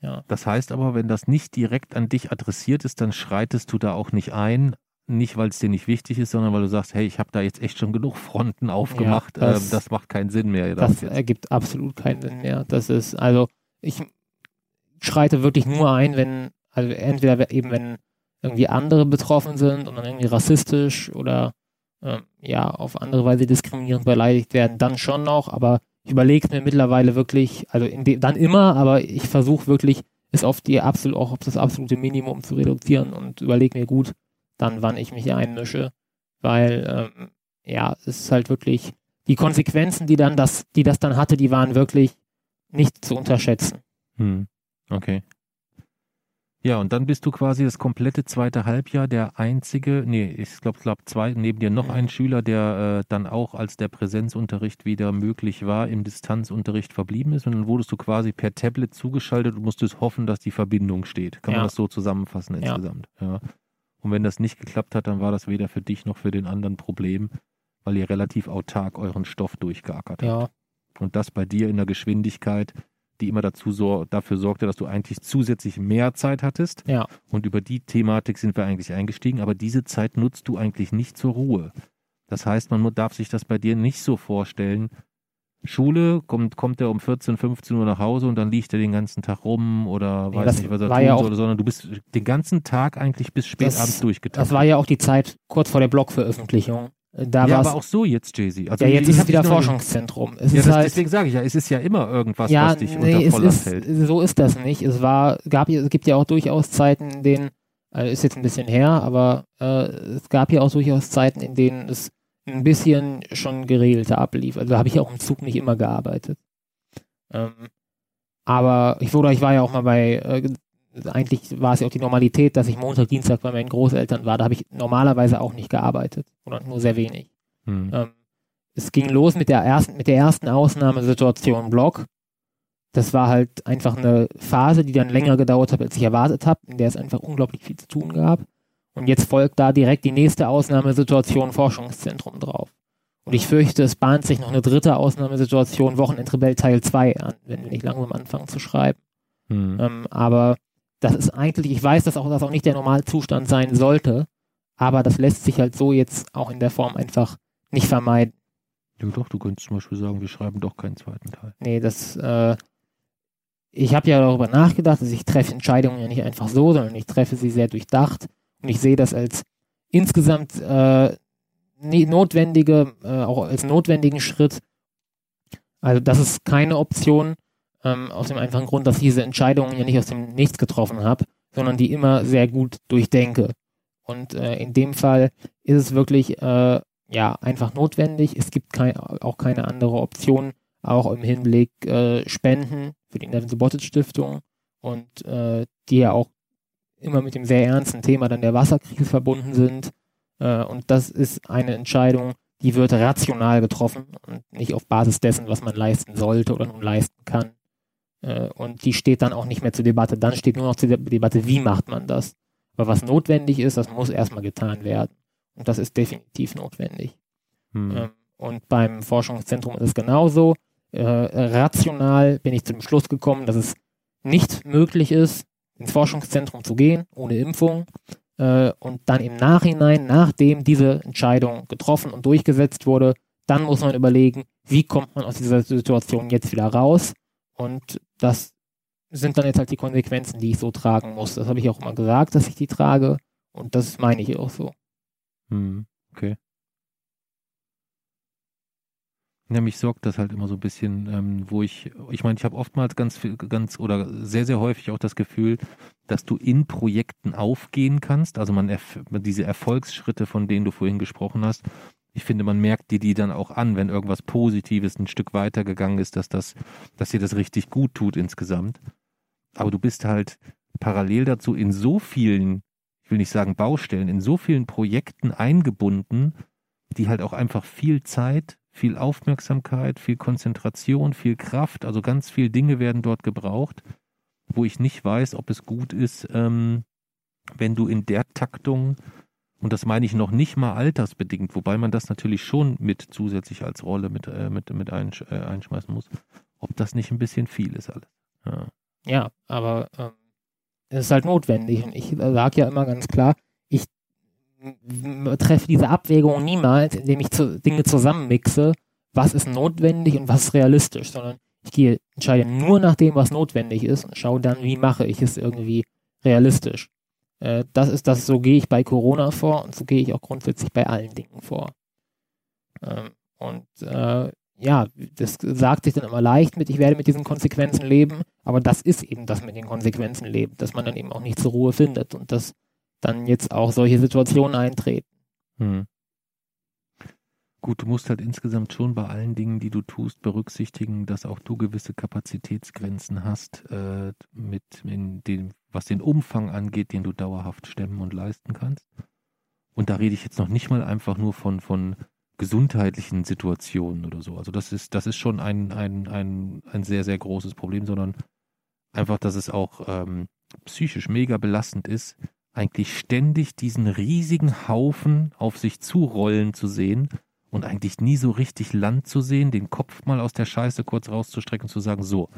Ja. Das heißt aber, wenn das nicht direkt an dich adressiert ist, dann schreitest du da auch nicht ein, nicht weil es dir nicht wichtig ist, sondern weil du sagst, hey, ich habe da jetzt echt schon genug Fronten aufgemacht, ja, das, ähm, das macht keinen Sinn mehr. Das, das jetzt ergibt absolut keinen Sinn mehr. Das ist, also ich schreite wirklich nur ein, wenn, also entweder eben, wenn irgendwie andere betroffen sind und dann irgendwie rassistisch oder ähm, ja, auf andere Weise diskriminierend beleidigt werden, dann schon noch, aber ich überlege mir mittlerweile wirklich, also in de, dann immer, aber ich versuche wirklich, es auf die absolut, auch auf das absolute Minimum zu reduzieren und überlege mir gut, dann wann ich mich einmische, weil ähm, ja, es ist halt wirklich, die Konsequenzen, die dann das, die das dann hatte, die waren wirklich nicht zu unterschätzen. Hm. Okay. Ja, und dann bist du quasi das komplette zweite Halbjahr der einzige, nee, ich glaube, glaube zwei, neben dir noch ein Schüler, der äh, dann auch, als der Präsenzunterricht wieder möglich war, im Distanzunterricht verblieben ist. Und dann wurdest du quasi per Tablet zugeschaltet und musstest hoffen, dass die Verbindung steht. Kann ja. man das so zusammenfassen insgesamt. Ja. Ja. Und wenn das nicht geklappt hat, dann war das weder für dich noch für den anderen Problem, weil ihr relativ autark euren Stoff durchgeackert ja. habt. Und das bei dir in der Geschwindigkeit, die immer dazu so, dafür sorgte, dass du eigentlich zusätzlich mehr Zeit hattest. Ja. Und über die Thematik sind wir eigentlich eingestiegen, aber diese Zeit nutzt du eigentlich nicht zur Ruhe. Das heißt, man darf sich das bei dir nicht so vorstellen. Schule, kommt, kommt er um vierzehn, fünfzehn Uhr nach Hause und dann liegt er den ganzen Tag rum oder nee, weiß nicht, was er tun ja soll, sondern du bist den ganzen Tag eigentlich bis spät das, abends durchgetan. Das war ja auch die Zeit kurz vor der Blogveröffentlichung. Da ja, aber auch so jetzt, Jay-Z. Also ja, jetzt ist es wieder Forschungszentrum. Es ja, ist das, halt, deswegen sage ich ja, es ist ja immer irgendwas, ja, was dich nee, unter Volllast hält. So ist das nicht. Es war, gab, es gibt ja auch durchaus Zeiten, in denen, also ist jetzt ein bisschen her, aber äh, es gab ja auch durchaus Zeiten, in denen es ein bisschen schon geregelter ablief. Also da habe ich ja auch im Zug nicht immer gearbeitet. Ähm, aber ich wurde, ich war ja auch mal bei, äh, eigentlich war es ja auch die Normalität, dass ich Montag, Dienstag bei meinen Großeltern war. Da habe ich normalerweise auch nicht gearbeitet oder nur sehr wenig. Hm. Ähm, es ging los mit der ersten, mit der ersten Ausnahmesituation Blog. Das war halt einfach eine Phase, die dann länger gedauert hat, als ich erwartet habe, in der es einfach unglaublich viel zu tun gab. Und jetzt folgt da direkt die nächste Ausnahmesituation Forschungszentrum drauf. Und ich fürchte, es bahnt sich noch eine dritte Ausnahmesituation Wochenendrebell Teil zwei an, wenn wir nicht langsam anfangen zu schreiben. Hm. Ähm, aber das ist eigentlich, ich weiß, dass auch das auch nicht der Normalzustand sein sollte, aber das lässt sich halt so jetzt auch in der Form einfach nicht vermeiden. Ja doch, du könntest zum Beispiel sagen, wir schreiben doch keinen zweiten Teil. Nee, das, äh, ich habe ja darüber nachgedacht, also ich treffe Entscheidungen ja nicht einfach so, sondern ich treffe sie sehr durchdacht und ich sehe das als insgesamt äh, notwendige, äh, auch als notwendigen Schritt. Also das ist keine Option, aus dem einfachen Grund, dass ich diese Entscheidungen ja nicht aus dem Nichts getroffen habe, sondern die immer sehr gut durchdenke. Und äh, in dem Fall ist es wirklich äh, ja einfach notwendig. Es gibt kein, auch keine andere Option, auch im Hinblick äh, Spenden für die Nevin-Subotic-Stiftung und äh, die ja auch immer mit dem sehr ernsten Thema dann der Wasserkrise verbunden sind. Äh, und das ist eine Entscheidung, die wird rational getroffen und nicht auf Basis dessen, was man leisten sollte oder nun leisten kann. Und die steht dann auch nicht mehr zur Debatte. Dann steht nur noch zur Debatte, wie macht man das? Aber was notwendig ist, das muss erstmal getan werden. Und das ist definitiv notwendig. Hm. Und beim Forschungszentrum ist es genauso. Äh, rational bin ich zu dem Schluss gekommen, dass es nicht möglich ist, ins Forschungszentrum zu gehen, ohne Impfung. Äh, und dann im Nachhinein, nachdem diese Entscheidung getroffen und durchgesetzt wurde, dann muss man überlegen, wie kommt man aus dieser Situation jetzt wieder raus? Und das sind dann jetzt halt die Konsequenzen, die ich so tragen muss. Das habe ich auch immer gesagt, dass ich die trage. Und das meine ich auch so. Hm, okay. Ja, mich sorgt das halt immer so ein bisschen, ähm, wo ich, ich meine, ich habe oftmals ganz viel, ganz oder sehr, sehr häufig auch das Gefühl, dass du in Projekten aufgehen kannst. Also man erf- diese Erfolgsschritte, von denen du vorhin gesprochen hast, ich finde, man merkt die die dann auch an, wenn irgendwas Positives ein Stück weitergegangen ist, dass das, dass dir das richtig gut tut insgesamt. Aber du bist halt parallel dazu in so vielen, ich will nicht sagen Baustellen, in so vielen Projekten eingebunden, die halt auch einfach viel Zeit, viel Aufmerksamkeit, viel Konzentration, viel Kraft, also ganz viele Dinge werden dort gebraucht, wo ich nicht weiß, ob es gut ist, ähm, wenn du in der Taktung, und das meine ich noch nicht mal altersbedingt, wobei man das natürlich schon mit zusätzlich als Rolle mit, äh, mit, mit einsch äh, einschmeißen muss, ob das nicht ein bisschen viel ist alles. Ja, ja, aber ähm, es ist halt notwendig. Und ich sage ja immer ganz klar, ich treffe diese Abwägung niemals, indem ich zu, Dinge zusammenmixe, was ist notwendig und was ist realistisch, sondern ich gehe, entscheide nur nach dem, was notwendig ist und schaue dann, wie mache ich es irgendwie realistisch. Äh, das ist das, so gehe ich bei Corona vor und so gehe ich auch grundsätzlich bei allen Dingen vor. Ähm, und äh, ja, das sagt sich dann immer leicht mit, ich werde mit diesen Konsequenzen leben, aber das ist eben das mit den Konsequenzen leben, dass man dann eben auch nicht zur Ruhe findet und dass dann jetzt auch solche Situationen eintreten. Hm. Gut, du musst halt insgesamt schon bei allen Dingen, die du tust, berücksichtigen, dass auch du gewisse Kapazitätsgrenzen hast, äh, mit in dem, was den Umfang angeht, den du dauerhaft stemmen und leisten kannst. Und da rede ich jetzt noch nicht mal einfach nur von, von gesundheitlichen Situationen oder so. Also das ist, das ist schon ein, ein, ein, ein sehr, sehr großes Problem, sondern einfach, dass es auch ähm, psychisch mega belastend ist, eigentlich ständig diesen riesigen Haufen auf sich zurollen zu sehen und eigentlich nie so richtig Land zu sehen, den Kopf mal aus der Scheiße kurz rauszustrecken und zu sagen, so,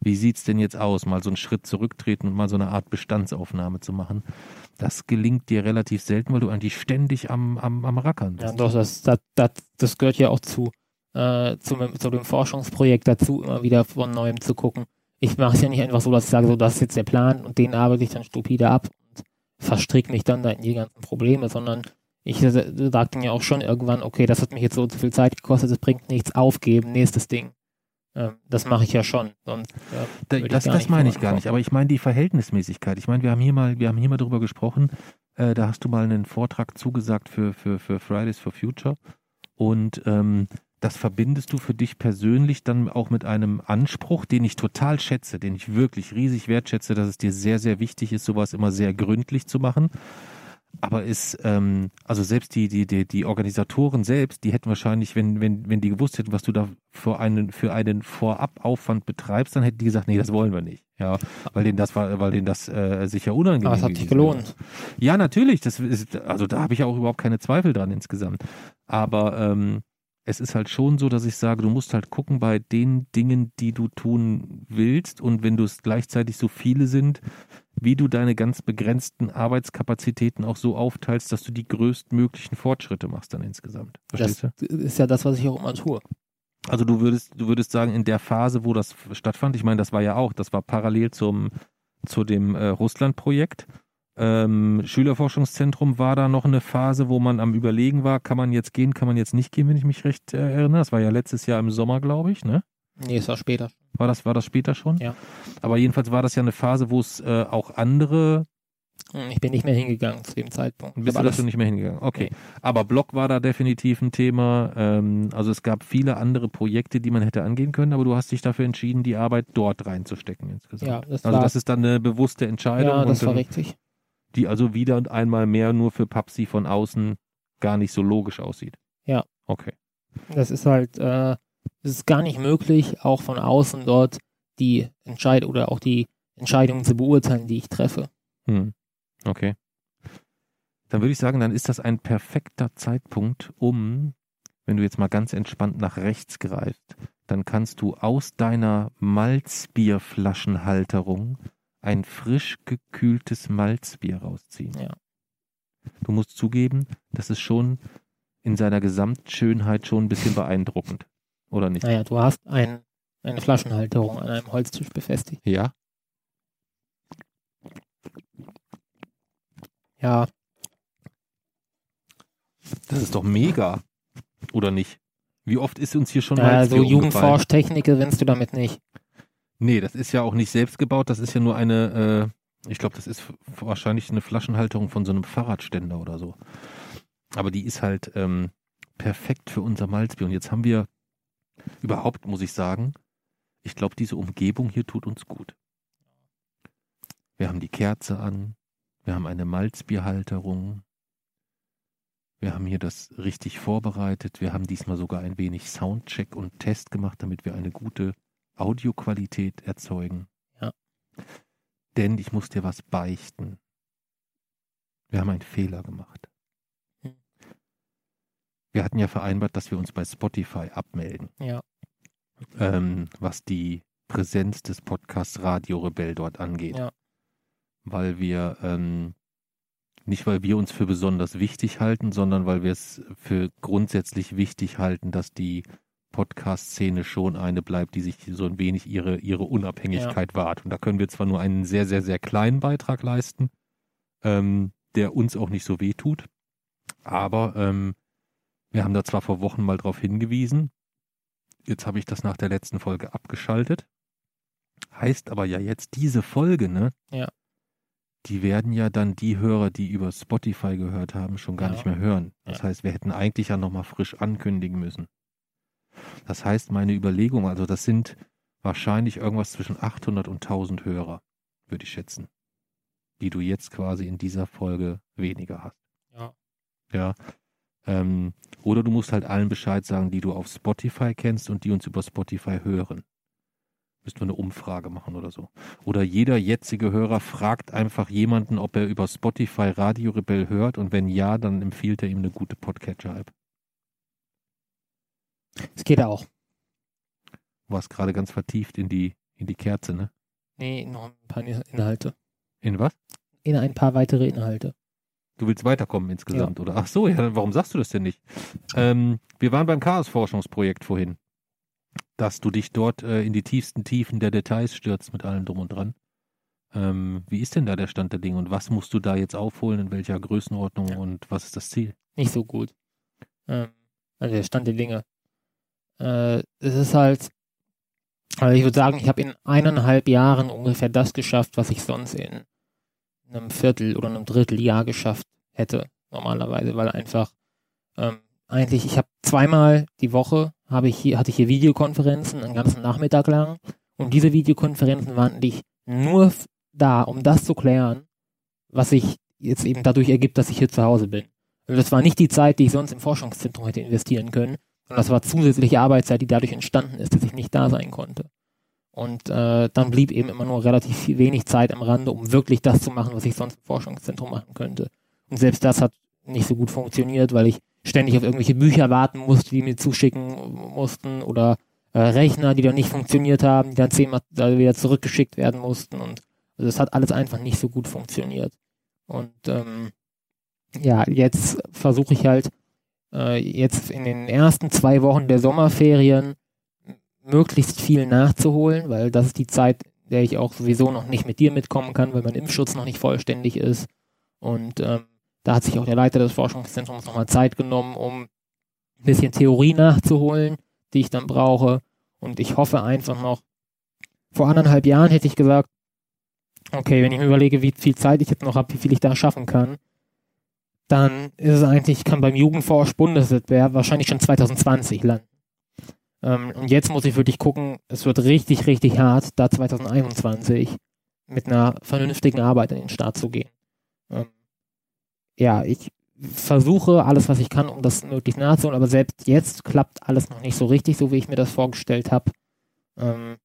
wie sieht's denn jetzt aus? Mal so einen Schritt zurücktreten und mal so eine Art Bestandsaufnahme zu machen. Das gelingt dir relativ selten, weil du eigentlich ständig am, am, am Rackern bist. Ja, doch, das, das, das, das gehört ja auch zu, äh, zu, zu dem Forschungsprojekt dazu, immer wieder von Neuem zu gucken. Ich mache es ja nicht einfach so, dass ich sage, so, das ist jetzt der Plan und den arbeite ich dann stupide ab. Verstrickt mich dann da in die ganzen Probleme, sondern ich sage dann ja auch schon irgendwann, okay, das hat mich jetzt so und so viel Zeit gekostet, das bringt nichts, aufgeben, nächstes Ding. Ähm, das mache ich ja schon. Sonst, ja, da, das das meine ich gar nicht, aber ich meine die Verhältnismäßigkeit. Ich meine, wir haben hier mal, wir haben hier mal drüber gesprochen, äh, da hast du mal einen Vortrag zugesagt für, für, für Fridays for Future und ähm, das verbindest du für dich persönlich dann auch mit einem Anspruch, den ich total schätze, den ich wirklich riesig wertschätze, dass es dir sehr, sehr wichtig ist, sowas immer sehr gründlich zu machen. Aber ist, ähm, also selbst die, die, die, die Organisatoren selbst, die hätten wahrscheinlich, wenn, wenn, wenn die gewusst hätten, was du da für einen, für einen Vorabaufwand betreibst, dann hätten die gesagt, nee, das wollen wir nicht. Ja, weil denen das war, weil denen das äh, sicher unangenehm war. Aber es hat sich gelohnt. Ja, natürlich. Das ist, also da habe ich auch überhaupt keine Zweifel dran insgesamt. Aber ähm, es ist halt schon so, dass ich sage, du musst halt gucken bei den Dingen, die du tun willst und wenn du es gleichzeitig so viele sind, wie du deine ganz begrenzten Arbeitskapazitäten auch so aufteilst, dass du die größtmöglichen Fortschritte machst dann insgesamt. Verstehst du? Das ist ja das, was ich auch immer tue. Also du würdest, du würdest sagen, in der Phase, wo das stattfand, ich meine, das war ja auch, das war parallel zum, zu dem äh, Russland-Projekt. Ähm, Schülerforschungszentrum war da noch eine Phase, wo man am Überlegen war, kann man jetzt gehen, kann man jetzt nicht gehen, wenn ich mich recht äh, erinnere. Das war ja letztes Jahr im Sommer, glaube ich, ne? Nee, es war später. War das, war das später schon? Ja. Aber jedenfalls war das ja eine Phase, wo es äh, auch andere... Ich bin nicht mehr hingegangen zu dem Zeitpunkt. Bist du dazu nicht mehr hingegangen? Okay. Nee. Aber Blog war da definitiv ein Thema. Ähm, also es gab viele andere Projekte, die man hätte angehen können, aber du hast dich dafür entschieden, die Arbeit dort reinzustecken insgesamt. Ja, das war... Also das ist dann eine bewusste Entscheidung. Ja, das und, war richtig. Die also wieder und einmal mehr nur für Papsi von außen gar nicht so logisch aussieht. Ja. Okay. Das ist halt, äh, es ist gar nicht möglich, auch von außen dort die Entscheid- oder auch die Entscheidungen zu beurteilen, die ich treffe. Hm. Okay. Dann würde ich sagen, dann ist das ein perfekter Zeitpunkt, um, wenn du jetzt mal ganz entspannt nach rechts greifst, dann kannst du aus deiner Malzbierflaschenhalterung ein frisch gekühltes Malzbier rausziehen. Ja. Du musst zugeben, das ist schon in seiner Gesamtschönheit schon ein bisschen beeindruckend, oder nicht? Naja, du hast ein, eine Flaschenhalterung an einem Holztisch befestigt. Ja. Ja. Das ist doch mega, oder nicht? Wie oft ist uns hier schon mal... Also Jugend forscht, Technik gewinnst du damit nicht. Nee, das ist ja auch nicht selbst gebaut, das ist ja nur eine, äh, ich glaube, das ist wahrscheinlich eine Flaschenhalterung von so einem Fahrradständer oder so. Aber die ist halt, ähm, perfekt für unser Malzbier. Und jetzt haben wir überhaupt, muss ich sagen, ich glaube, diese Umgebung hier tut uns gut. Wir haben die Kerze an, wir haben eine Malzbierhalterung, wir haben hier das richtig vorbereitet, wir haben diesmal sogar ein wenig Soundcheck und Test gemacht, damit wir eine gute Audioqualität erzeugen. Ja. Denn ich muss dir was beichten. Wir haben einen Fehler gemacht. Hm. Wir hatten ja vereinbart, dass wir uns bei Spotify abmelden. Ja. Ähm, was die Präsenz des Podcasts Radio Rebell dort angeht. Ja. Weil wir, ähm, nicht weil wir uns für besonders wichtig halten, sondern weil wir es für grundsätzlich wichtig halten, dass die Podcast-Szene schon eine bleibt, die sich so ein wenig ihre, ihre Unabhängigkeit ja. wahrt. Und da können wir zwar nur einen sehr, sehr, sehr kleinen Beitrag leisten, ähm, der uns auch nicht so weh tut, aber ähm, wir haben da zwar vor Wochen mal drauf hingewiesen, jetzt habe ich das nach der letzten Folge abgeschaltet, heißt aber ja jetzt diese Folge, ne? Ja. Die werden ja dann die Hörer, die über Spotify gehört haben, schon gar ja. nicht mehr hören. Das ja. heißt, wir hätten eigentlich ja nochmal frisch ankündigen müssen. Das heißt, meine Überlegung, also das sind wahrscheinlich irgendwas zwischen achthundert und tausend Hörer, würde ich schätzen, die du jetzt quasi in dieser Folge weniger hast. Ja. Ja. Ähm, oder du musst halt allen Bescheid sagen, die du auf Spotify kennst und die uns über Spotify hören. Müsst du eine Umfrage machen oder so. Oder jeder jetzige Hörer fragt einfach jemanden, ob er über Spotify Radio Rebell hört, und wenn ja, dann empfiehlt er ihm eine gute Podcatcher-App. Das geht auch. Du warst gerade ganz vertieft in die, in die Kerze, ne? Nee, noch ein paar Inhalte. In was? In ein paar weitere Inhalte. Du willst weiterkommen insgesamt, ja. oder? Ach so, ja, dann warum sagst du das denn nicht? Ähm, wir waren beim Chaosforschungsprojekt vorhin, dass du dich dort äh, in die tiefsten Tiefen der Details stürzt mit allem Drum und Dran. Ähm, wie ist denn da der Stand der Dinge und was musst du da jetzt aufholen, in welcher Größenordnung ja. und was ist das Ziel? Nicht so gut. Ähm, also der Stand der Dinge. Äh, es ist halt, also ich würde sagen, ich habe in eineinhalb Jahren ungefähr das geschafft, was ich sonst in einem Viertel oder einem Dritteljahr geschafft hätte, normalerweise, weil einfach ähm, eigentlich, ich habe zweimal die Woche, habe ich hier, hatte ich hier Videokonferenzen einen ganzen Nachmittag lang, und diese Videokonferenzen waren ich nur da, um das zu klären, was sich jetzt eben dadurch ergibt, dass ich hier zu Hause bin. Und das war nicht die Zeit, die ich sonst im Forschungszentrum hätte investieren können, und das war zusätzliche Arbeitszeit, die dadurch entstanden ist, dass ich nicht da sein konnte. Und äh, dann blieb eben immer nur relativ wenig Zeit am Rande, um wirklich das zu machen, was ich sonst im Forschungszentrum machen könnte. Und selbst das hat nicht so gut funktioniert, weil ich ständig auf irgendwelche Bücher warten musste, die mir zuschicken mussten, oder äh, Rechner, die dann nicht funktioniert haben, die dann zehnmal wieder zurückgeschickt werden mussten. Und also das hat alles einfach nicht so gut funktioniert. Und ähm, ja, jetzt versuche ich halt, äh, jetzt in den ersten zwei Wochen der Sommerferien möglichst viel nachzuholen, weil das ist die Zeit, in der ich auch sowieso noch nicht mit dir mitkommen kann, weil mein Impfschutz noch nicht vollständig ist. Und ähm, da hat sich auch der Leiter des Forschungszentrums nochmal Zeit genommen, um ein bisschen Theorie nachzuholen, die ich dann brauche. Und ich hoffe einfach noch, vor anderthalb Jahren hätte ich gesagt, okay, wenn ich mir überlege, wie viel Zeit ich jetzt noch habe, wie viel ich da schaffen kann, dann ist es eigentlich, ich kann beim Jugend forscht Bundeswettbewerb wahrscheinlich schon zweitausendzwanzig landen. Um, und jetzt muss ich wirklich gucken, es wird richtig, richtig hart, da zweitausendeinundzwanzig mit einer vernünftigen Arbeit in den Start zu gehen. Um, ja, ich versuche alles, was ich kann, um das möglichst nachzuholen, aber selbst jetzt klappt alles noch nicht so richtig, so wie ich mir das vorgestellt habe. Um,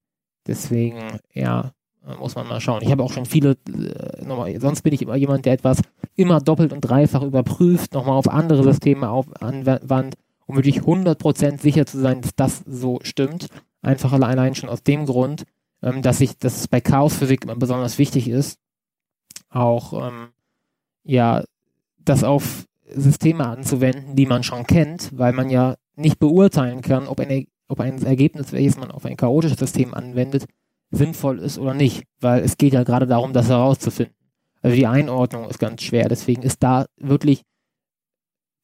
deswegen, ja, muss man mal schauen. Ich habe auch schon viele, äh, nochmal, sonst bin ich immer jemand, der etwas immer doppelt und dreifach überprüft, nochmal auf andere Systeme auf, anwandt, um wirklich hundert Prozent sicher zu sein, dass das so stimmt. Einfach allein schon aus dem Grund, ähm, dass ich, dass es bei Chaosphysik immer besonders wichtig ist, auch ähm, ja, das auf Systeme anzuwenden, die man schon kennt, weil man ja nicht beurteilen kann, ob ein, ob ein Ergebnis, welches man auf ein chaotisches System anwendet, sinnvoll ist oder nicht, weil es geht ja gerade darum, das herauszufinden. Also die Einordnung ist ganz schwer, deswegen ist da wirklich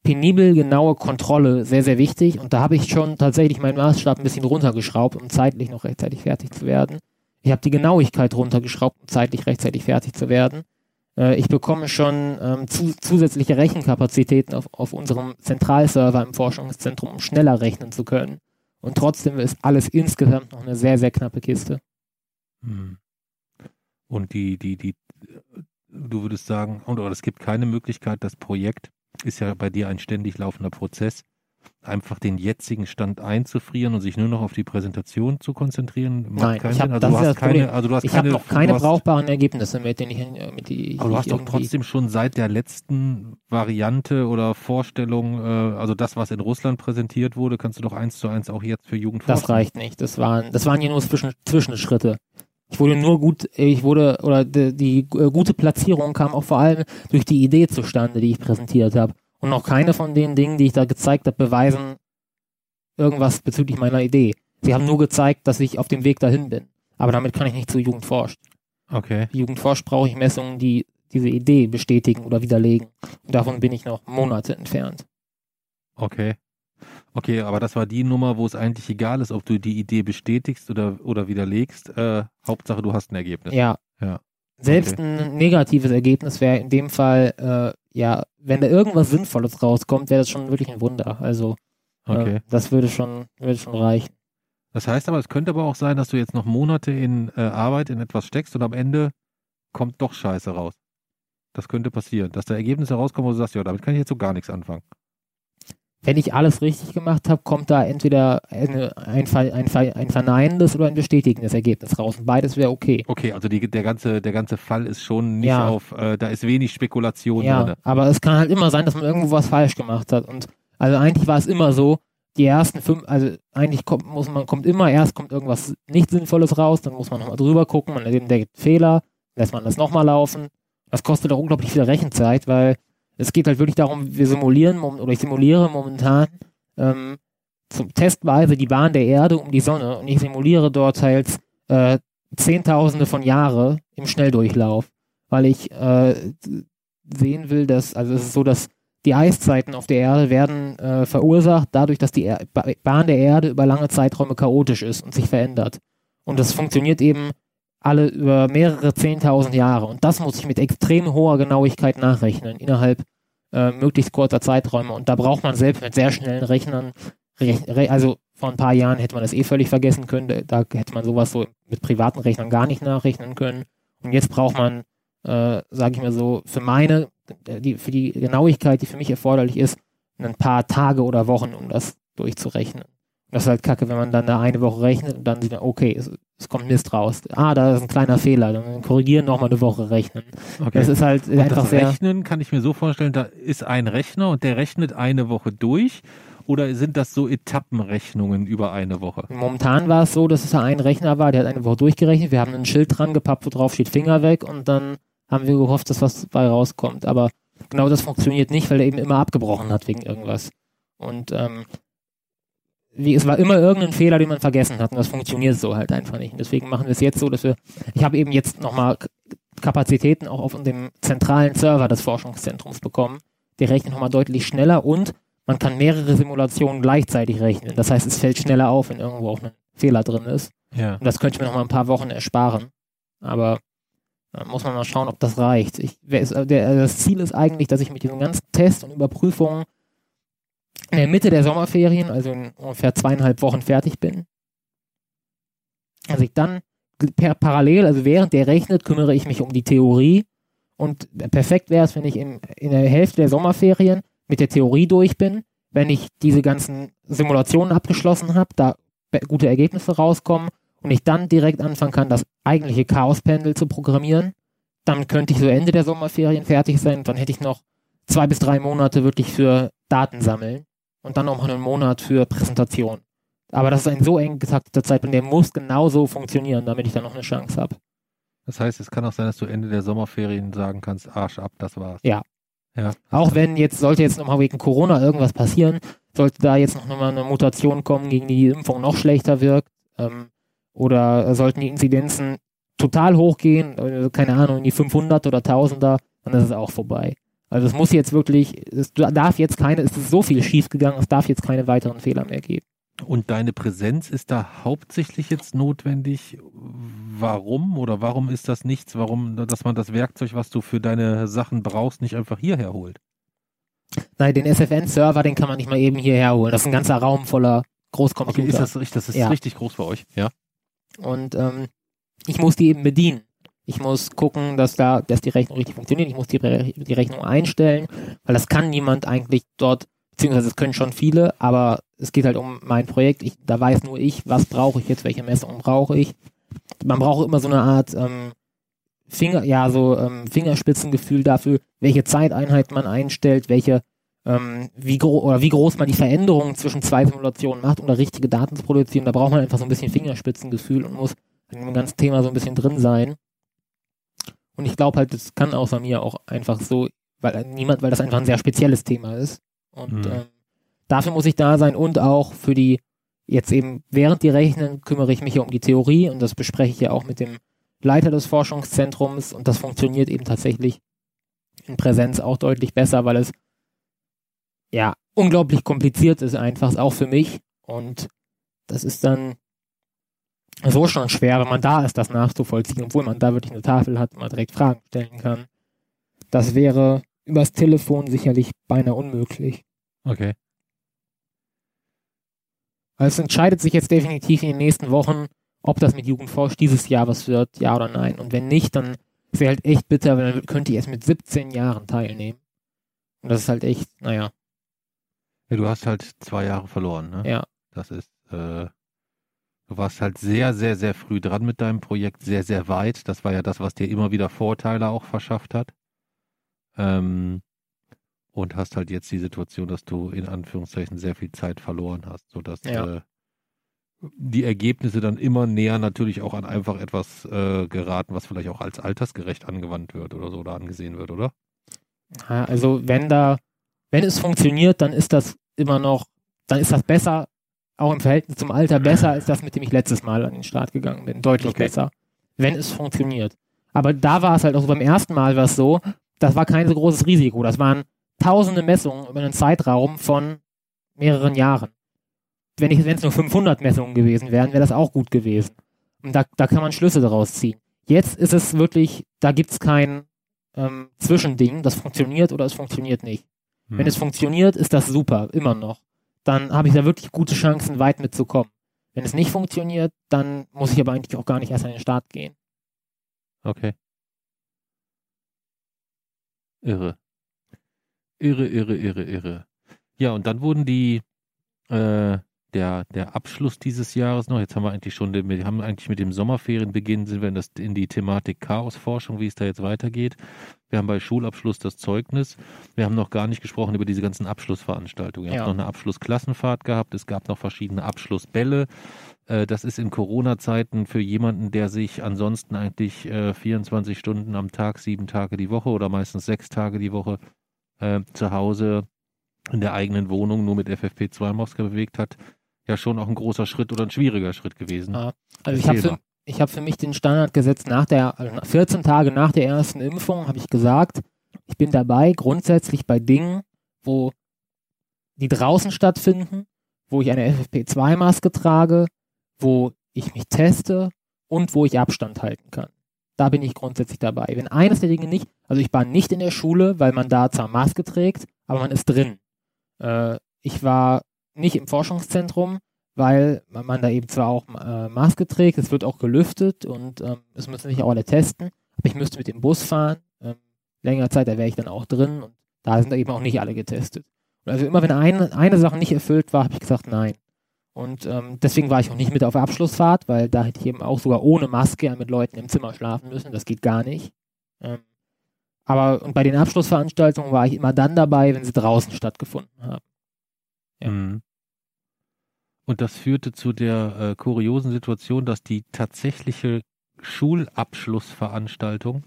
penibel genaue Kontrolle sehr, sehr wichtig, und da habe ich schon tatsächlich meinen Maßstab ein bisschen runtergeschraubt, um zeitlich noch rechtzeitig fertig zu werden. Ich habe die Genauigkeit runtergeschraubt, um zeitlich rechtzeitig fertig zu werden. äh, ich bekomme schon ähm, zu, zusätzliche Rechenkapazitäten auf, auf unserem Zentralserver im Forschungszentrum, um schneller rechnen zu können. Und trotzdem ist alles insgesamt noch eine sehr, sehr knappe Kiste. Und die, die, die, du würdest sagen, und es gibt keine Möglichkeit, das Projekt ist ja bei dir ein ständig laufender Prozess, einfach den jetzigen Stand einzufrieren und sich nur noch auf die Präsentation zu konzentrieren? Macht Nein, ich hab, also, das du ist das keine, also du hast ich keine, noch keine hast, brauchbaren Ergebnisse, mit denen ich... Mit die ich aber du hast doch trotzdem schon seit der letzten Variante oder Vorstellung, äh, also das, was in Russland präsentiert wurde, kannst du doch eins zu eins auch jetzt für Jugend forschen. Das reicht nicht, das waren, das waren hier nur Zwischen, Zwischenschritte. Ich wurde nur gut, ich wurde, oder die, die äh, gute Platzierung kam auch vor allem durch die Idee zustande, die ich präsentiert habe. Und noch keine von den Dingen, die ich da gezeigt habe, beweisen irgendwas bezüglich meiner Idee. Sie haben nur gezeigt, dass ich auf dem Weg dahin bin. Aber damit kann ich nicht zu Jugend forscht. Okay. Für Jugend forscht brauche ich Messungen, die diese Idee bestätigen oder widerlegen. Und davon bin ich noch Monate entfernt. Okay. Okay, aber das war die Nummer, wo es eigentlich egal ist, ob du die Idee bestätigst oder, oder widerlegst. Äh, Hauptsache, du hast ein Ergebnis. Ja. Ja. Selbst okay. ein negatives Ergebnis wäre in dem Fall, äh, ja, wenn da irgendwas Sinnvolles rauskommt, wäre das schon wirklich ein Wunder. Also okay. äh, das würde schon, würde schon reichen. Das heißt aber, es könnte aber auch sein, dass du jetzt noch Monate in äh, Arbeit in etwas steckst und am Ende kommt doch Scheiße raus. Das könnte passieren, dass da Ergebnisse rauskommen, wo du sagst, ja, damit kann ich jetzt so gar nichts anfangen. Wenn ich alles richtig gemacht habe, kommt da entweder eine, ein, ein, ein verneinendes oder ein bestätigendes Ergebnis raus. Und beides wäre okay. Okay, also die, der, ganze, der ganze Fall ist schon nicht ja. auf, äh, da ist wenig Spekulation ja, drin. Aber es kann halt immer sein, dass man irgendwo was falsch gemacht hat. Und also eigentlich war es immer so, die ersten fünf, also eigentlich kommt, muss man, kommt immer erst, kommt irgendwas nicht Sinnvolles raus, dann muss man nochmal drüber gucken, man entdeckt Fehler, lässt man das nochmal laufen. Das kostet auch unglaublich viel Rechenzeit, weil es geht halt wirklich darum, wir simulieren, oder ich simuliere momentan ähm, zum Testweise die Bahn der Erde um die Sonne und ich simuliere dort halt äh, Zehntausende von Jahre im Schnelldurchlauf, weil ich äh, sehen will, dass, also es ist so, dass die Eiszeiten auf der Erde werden äh, verursacht, dadurch, dass die er- Bahn der Erde über lange Zeiträume chaotisch ist und sich verändert. Und das funktioniert eben alle über mehrere zehntausend Jahre. Und das muss ich mit extrem hoher Genauigkeit nachrechnen, innerhalb äh, möglichst kurzer Zeiträume. Und da braucht man selbst mit sehr schnellen Rechnern, rech- also vor ein paar Jahren hätte man das eh völlig vergessen können, da hätte man sowas so mit privaten Rechnern gar nicht nachrechnen können. Und jetzt braucht man, äh, sage ich mal so, für meine, die, für die Genauigkeit, die für mich erforderlich ist, ein paar Tage oder Wochen, um das durchzurechnen. Das ist halt kacke, wenn man dann da eine Woche rechnet und dann sieht man, okay, es, es kommt Mist raus. Ah, da ist ein kleiner Fehler. Dann korrigieren, nochmal eine Woche rechnen. Okay. Das ist halt und einfach das sehr... Rechnen kann ich mir so vorstellen, da ist ein Rechner und der rechnet eine Woche durch oder sind das so Etappenrechnungen über eine Woche? Momentan war es so, dass es da ein Rechner war, der hat eine Woche durchgerechnet. Wir haben ein Schild dran gepappt, wo drauf steht Finger weg und dann haben wir gehofft, dass was dabei rauskommt. Aber genau das funktioniert nicht, weil er eben immer abgebrochen hat wegen irgendwas. Und ähm, Wie, es war immer irgendein Fehler, den man vergessen hat und das funktioniert so halt einfach nicht. Und deswegen machen wir es jetzt so, dass wir, ich habe eben jetzt nochmal Kapazitäten auch auf dem zentralen Server des Forschungszentrums bekommen. Die rechnen nochmal deutlich schneller und man kann mehrere Simulationen gleichzeitig rechnen. Das heißt, es fällt schneller auf, wenn irgendwo auch ein Fehler drin ist. Ja. Und das könnte ich mir nochmal ein paar Wochen ersparen. Aber da muss man mal schauen, ob das reicht. Ich, wer ist, der, das Ziel ist eigentlich, dass ich mit diesen ganzen Tests und Überprüfungen in der Mitte der Sommerferien, also in ungefähr zweieinhalb Wochen fertig bin. Also ich dann per, parallel, also während der rechnet, kümmere ich mich um die Theorie und perfekt wäre es, wenn ich in, in der Hälfte der Sommerferien mit der Theorie durch bin, wenn ich diese ganzen Simulationen abgeschlossen habe, da be- gute Ergebnisse rauskommen und ich dann direkt anfangen kann, das eigentliche Chaospendel zu programmieren. Dann könnte ich so Ende der Sommerferien fertig sein und dann hätte ich noch zwei bis drei Monate wirklich für Daten sammeln und dann nochmal einen Monat für Präsentation. Aber das ist ein so eng getakteter Zeitplan, der muss genauso funktionieren, damit ich da noch eine Chance habe. Das heißt, es kann auch sein, dass du Ende der Sommerferien sagen kannst, Arsch ab, das war's. Ja. ja auch wenn jetzt, sollte jetzt nochmal wegen Corona irgendwas passieren, sollte da jetzt noch mal eine Mutation kommen, gegen die die Impfung noch schlechter wirkt, ähm, oder sollten die Inzidenzen total hochgehen, keine Ahnung, in die fünfhundert oder tausender, dann ist es auch vorbei. Also es muss jetzt wirklich, es darf jetzt keine, es ist so viel schief gegangen, es darf jetzt keine weiteren Fehler mehr geben. Und deine Präsenz ist da hauptsächlich jetzt notwendig. Warum oder warum ist das nichts? Warum, dass man das Werkzeug, was du für deine Sachen brauchst, nicht einfach hierher holt? Nein, den S F N-Server, den kann man nicht mal eben hierher holen. Das ist ein ganzer Raum voller Großcomputer. Okay, ist das, das ist ja richtig groß bei euch, ja. Und ähm, ich muss die eben bedienen. Ich muss gucken, dass da, dass die Rechnung richtig funktioniert. Ich muss die, die Rechnung einstellen, weil das kann niemand eigentlich dort, beziehungsweise es können schon viele, aber es geht halt um mein Projekt. Ich, da weiß nur ich, was brauche ich jetzt, welche Messungen brauche ich. Man braucht immer so eine Art ähm, Finger, ja, so ähm, Fingerspitzengefühl dafür, welche Zeiteinheit man einstellt, welche, ähm, wie groß oder wie groß man die Veränderungen zwischen zwei Simulationen macht, um da richtige Daten zu produzieren. Da braucht man einfach so ein bisschen Fingerspitzengefühl und muss in dem ganzen Thema so ein bisschen drin sein. Und ich glaube halt, das kann außer mir auch einfach so, weil niemand, weil das einfach ein sehr spezielles Thema ist. Und mhm. ähm, dafür muss ich da sein und auch für die, jetzt eben während die rechnen, kümmere ich mich ja um die Theorie und das bespreche ich ja auch mit dem Leiter des Forschungszentrums und das funktioniert eben tatsächlich in Präsenz auch deutlich besser, weil es ja unglaublich kompliziert ist einfach, auch für mich und das ist dann so schon schwer, wenn man da ist, das nachzuvollziehen, obwohl man da wirklich eine Tafel hat, wo man direkt Fragen stellen kann. Das wäre übers Telefon sicherlich beinahe unmöglich. Okay. Also es entscheidet sich jetzt definitiv in den nächsten Wochen, ob das mit Jugend forscht dieses Jahr was wird, ja oder nein. Und wenn nicht, dann wäre halt echt bitter, weil dann könnte ich erst mit siebzehn Jahren teilnehmen. Und das ist halt echt, naja. Ja, du hast halt zwei Jahre verloren, ne? Ja. Das ist, äh, du warst halt sehr, sehr, sehr früh dran mit deinem Projekt, sehr, sehr weit. Das war ja das, was dir immer wieder Vorteile auch verschafft hat. Ähm, und hast halt jetzt die Situation, dass du in Anführungszeichen sehr viel Zeit verloren hast, sodass ja. äh, die Ergebnisse dann immer näher natürlich auch an einfach etwas äh, geraten, was vielleicht auch als altersgerecht angewandt wird oder so oder angesehen wird, oder? Ja, also wenn da, wenn es funktioniert, dann ist das immer noch, dann ist das besser, auch im Verhältnis zum Alter besser als das, mit dem ich letztes Mal an den Start gegangen bin. Deutlich okay. besser, wenn es funktioniert. Aber da war es halt auch so, beim ersten Mal war es so, das war kein so großes Risiko. Das waren tausende Messungen über einen Zeitraum von mehreren Jahren. Wenn es nur fünfhundert Messungen gewesen wären, wäre das auch gut gewesen. Und da, da kann man Schlüsse daraus ziehen. Jetzt ist es wirklich, da gibt es kein ähm, Zwischending, das funktioniert oder es funktioniert nicht. Hm. Wenn es funktioniert, ist das super, immer noch. Dann habe ich da wirklich gute Chancen, weit mitzukommen. Wenn es nicht funktioniert, dann muss ich aber eigentlich auch gar nicht erst an den Start gehen. Okay. Irre. Irre, irre, irre, irre. Ja, und dann wurden die, äh, der, der Abschluss dieses Jahres noch, jetzt haben wir eigentlich schon, den, wir haben eigentlich mit dem Sommerferienbeginn, sind wir in, das, in die Thematik Chaosforschung, wie es da jetzt weitergeht. Wir haben bei Schulabschluss das Zeugnis. Wir haben noch gar nicht gesprochen über diese ganzen Abschlussveranstaltungen. Ihr ja. habt noch eine Abschlussklassenfahrt gehabt, es gab noch verschiedene Abschlussbälle. Äh, das ist in Corona-Zeiten für jemanden, der sich ansonsten eigentlich äh, vierundzwanzig Stunden am Tag, sieben Tage die Woche oder meistens sechs Tage die Woche Äh, zu Hause in der eigenen Wohnung nur mit F F P zwei Maske bewegt hat, ja schon auch ein großer Schritt oder ein schwieriger Schritt gewesen. Ah, also ich habe für, hab für mich den Standard gesetzt, nach der, also vierzehn Tage nach der ersten Impfung habe ich gesagt, ich bin dabei grundsätzlich bei Dingen, wo die draußen stattfinden, wo ich eine F F P zwei Maske trage, wo ich mich teste und wo ich Abstand halten kann. Da bin ich grundsätzlich dabei. Wenn eines der Dinge nicht, also ich war nicht in der Schule, weil man da zwar Maske trägt, aber man ist drin. Äh, ich war nicht im Forschungszentrum, weil man da eben zwar auch äh, Maske trägt, es wird auch gelüftet und ähm, es müssen sich auch alle testen, aber ich müsste mit dem Bus fahren. Ähm, längere Zeit, da wäre ich dann auch drin und da sind eben auch nicht alle getestet. Und also immer wenn ein, eine Sache nicht erfüllt war, habe ich gesagt, nein. Und ähm, deswegen war ich auch nicht mit auf der Abschlussfahrt, weil da hätte ich eben auch sogar ohne Maske mit Leuten im Zimmer schlafen müssen. Das geht gar nicht. Ähm, aber und bei den Abschlussveranstaltungen war ich immer dann dabei, wenn sie draußen stattgefunden haben. Ja. Und das führte zu der äh, kuriosen Situation, dass die tatsächliche Schulabschlussveranstaltung,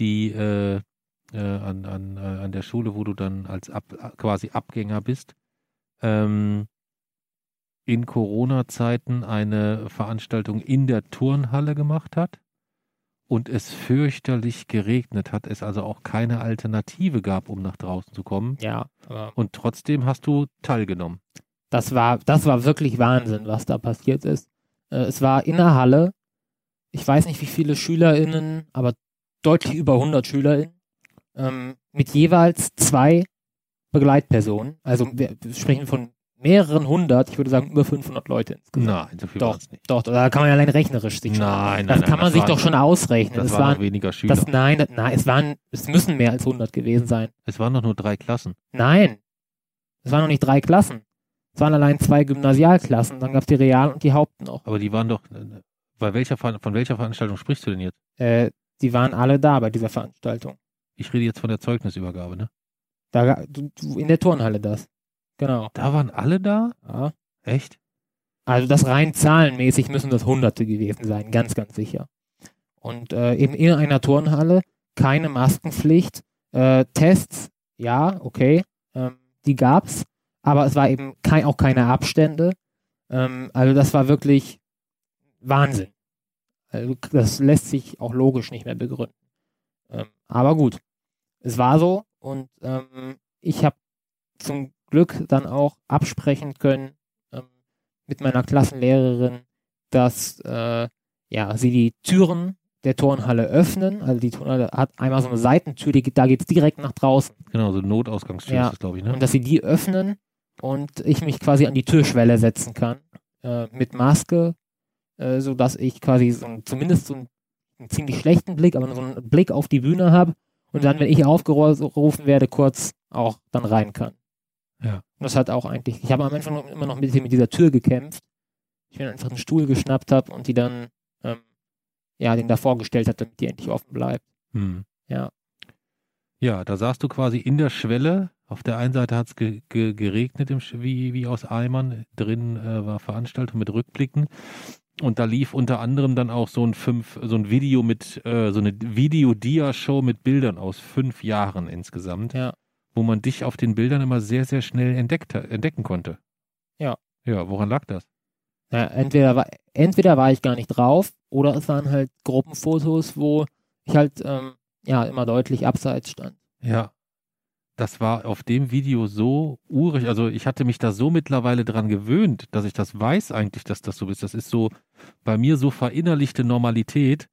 die äh, äh, an, an, äh, an der Schule, wo du dann als ab, quasi Abgänger bist, ähm, in Corona-Zeiten eine Veranstaltung in der Turnhalle gemacht hat und es fürchterlich geregnet hat, es also auch keine Alternative gab, um nach draußen zu kommen. Ja. Und trotzdem hast du teilgenommen. Das war, das war wirklich Wahnsinn, was da passiert ist. Äh, es war in der Halle, ich weiß nicht wie viele SchülerInnen, aber deutlich über hundert SchülerInnen, ähm, mit jeweils zwei Begleitpersonen. Also wir sprechen von mehreren hundert, ich würde sagen über fünfhundert Leute insgesamt. Nein, so viel war es nicht. Doch, da kann man ja allein rechnerisch sich schon. Nein, nein, das nein, kann man das sich doch schon ausrechnen. Das es waren weniger Schüler. Das, nein, das, nein, es waren, es müssen mehr als hundert gewesen sein. Es waren doch nur drei Klassen. Nein, es waren noch nicht drei Klassen. Es waren allein zwei Gymnasialklassen, dann gab es die Real- und die Haupt noch. Aber die waren doch, bei welcher, von welcher Veranstaltung sprichst du denn jetzt? Äh, die waren alle da bei dieser Veranstaltung. Ich rede jetzt von der Zeugnisübergabe, ne? Da, du, du, in der Turnhalle das. Genau. Da waren alle da? Ja. Echt? Also das rein zahlenmäßig müssen das Hunderte gewesen sein, ganz, ganz sicher. Und äh, eben in einer Turnhalle, keine Maskenpflicht, äh, Tests, ja, okay, ähm, die gab's, aber es war eben kein, auch keine Abstände. Ähm, also das war wirklich Wahnsinn. Also das lässt sich auch logisch nicht mehr begründen. Ähm, aber gut, es war so und ähm, ich habe zum Glück dann auch absprechen können ähm, mit meiner Klassenlehrerin, dass äh, ja, sie die Türen der Turnhalle öffnen. Also die Turnhalle hat einmal so eine Seitentür, die, da geht es direkt nach draußen. Genau, so Notausgangstür ja, ist das, glaube ich. Ne? Und dass sie die öffnen und ich mich quasi an die Türschwelle setzen kann äh, mit Maske, äh, sodass ich quasi so ein, zumindest so einen, einen ziemlich schlechten Blick, aber so einen Blick auf die Bühne habe und dann, wenn ich aufgerufen werde, kurz auch dann rein kann. Ja. Und das hat auch eigentlich, ich habe am Anfang immer noch ein bisschen mit dieser Tür gekämpft. Ich mir einfach einen Stuhl geschnappt habe und die dann, ähm, ja, den da vorgestellt hat, damit die endlich offen bleibt. Hm. Ja. Ja, da saßt du quasi in der Schwelle. Auf der einen Seite hat es ge ge geregnet, im wie, wie aus Eimern. Drin äh, war Veranstaltung mit Rückblicken. Und da lief unter anderem dann auch so ein fünf, so ein Video mit, äh, so eine Video-Dia-Show mit Bildern aus fünf Jahren insgesamt. Ja. Wo man dich auf den Bildern immer sehr, sehr schnell entdeckt, entdecken konnte. Ja. Ja, woran lag das? Ja, entweder, war, entweder war ich gar nicht drauf oder es waren halt Gruppenfotos, wo ich halt ähm, ja immer deutlich abseits stand. Ja, das war auf dem Video so urig. Also ich hatte mich da so mittlerweile dran gewöhnt, dass ich das weiß eigentlich, dass das so ist. Das ist so bei mir so verinnerlichte Normalität,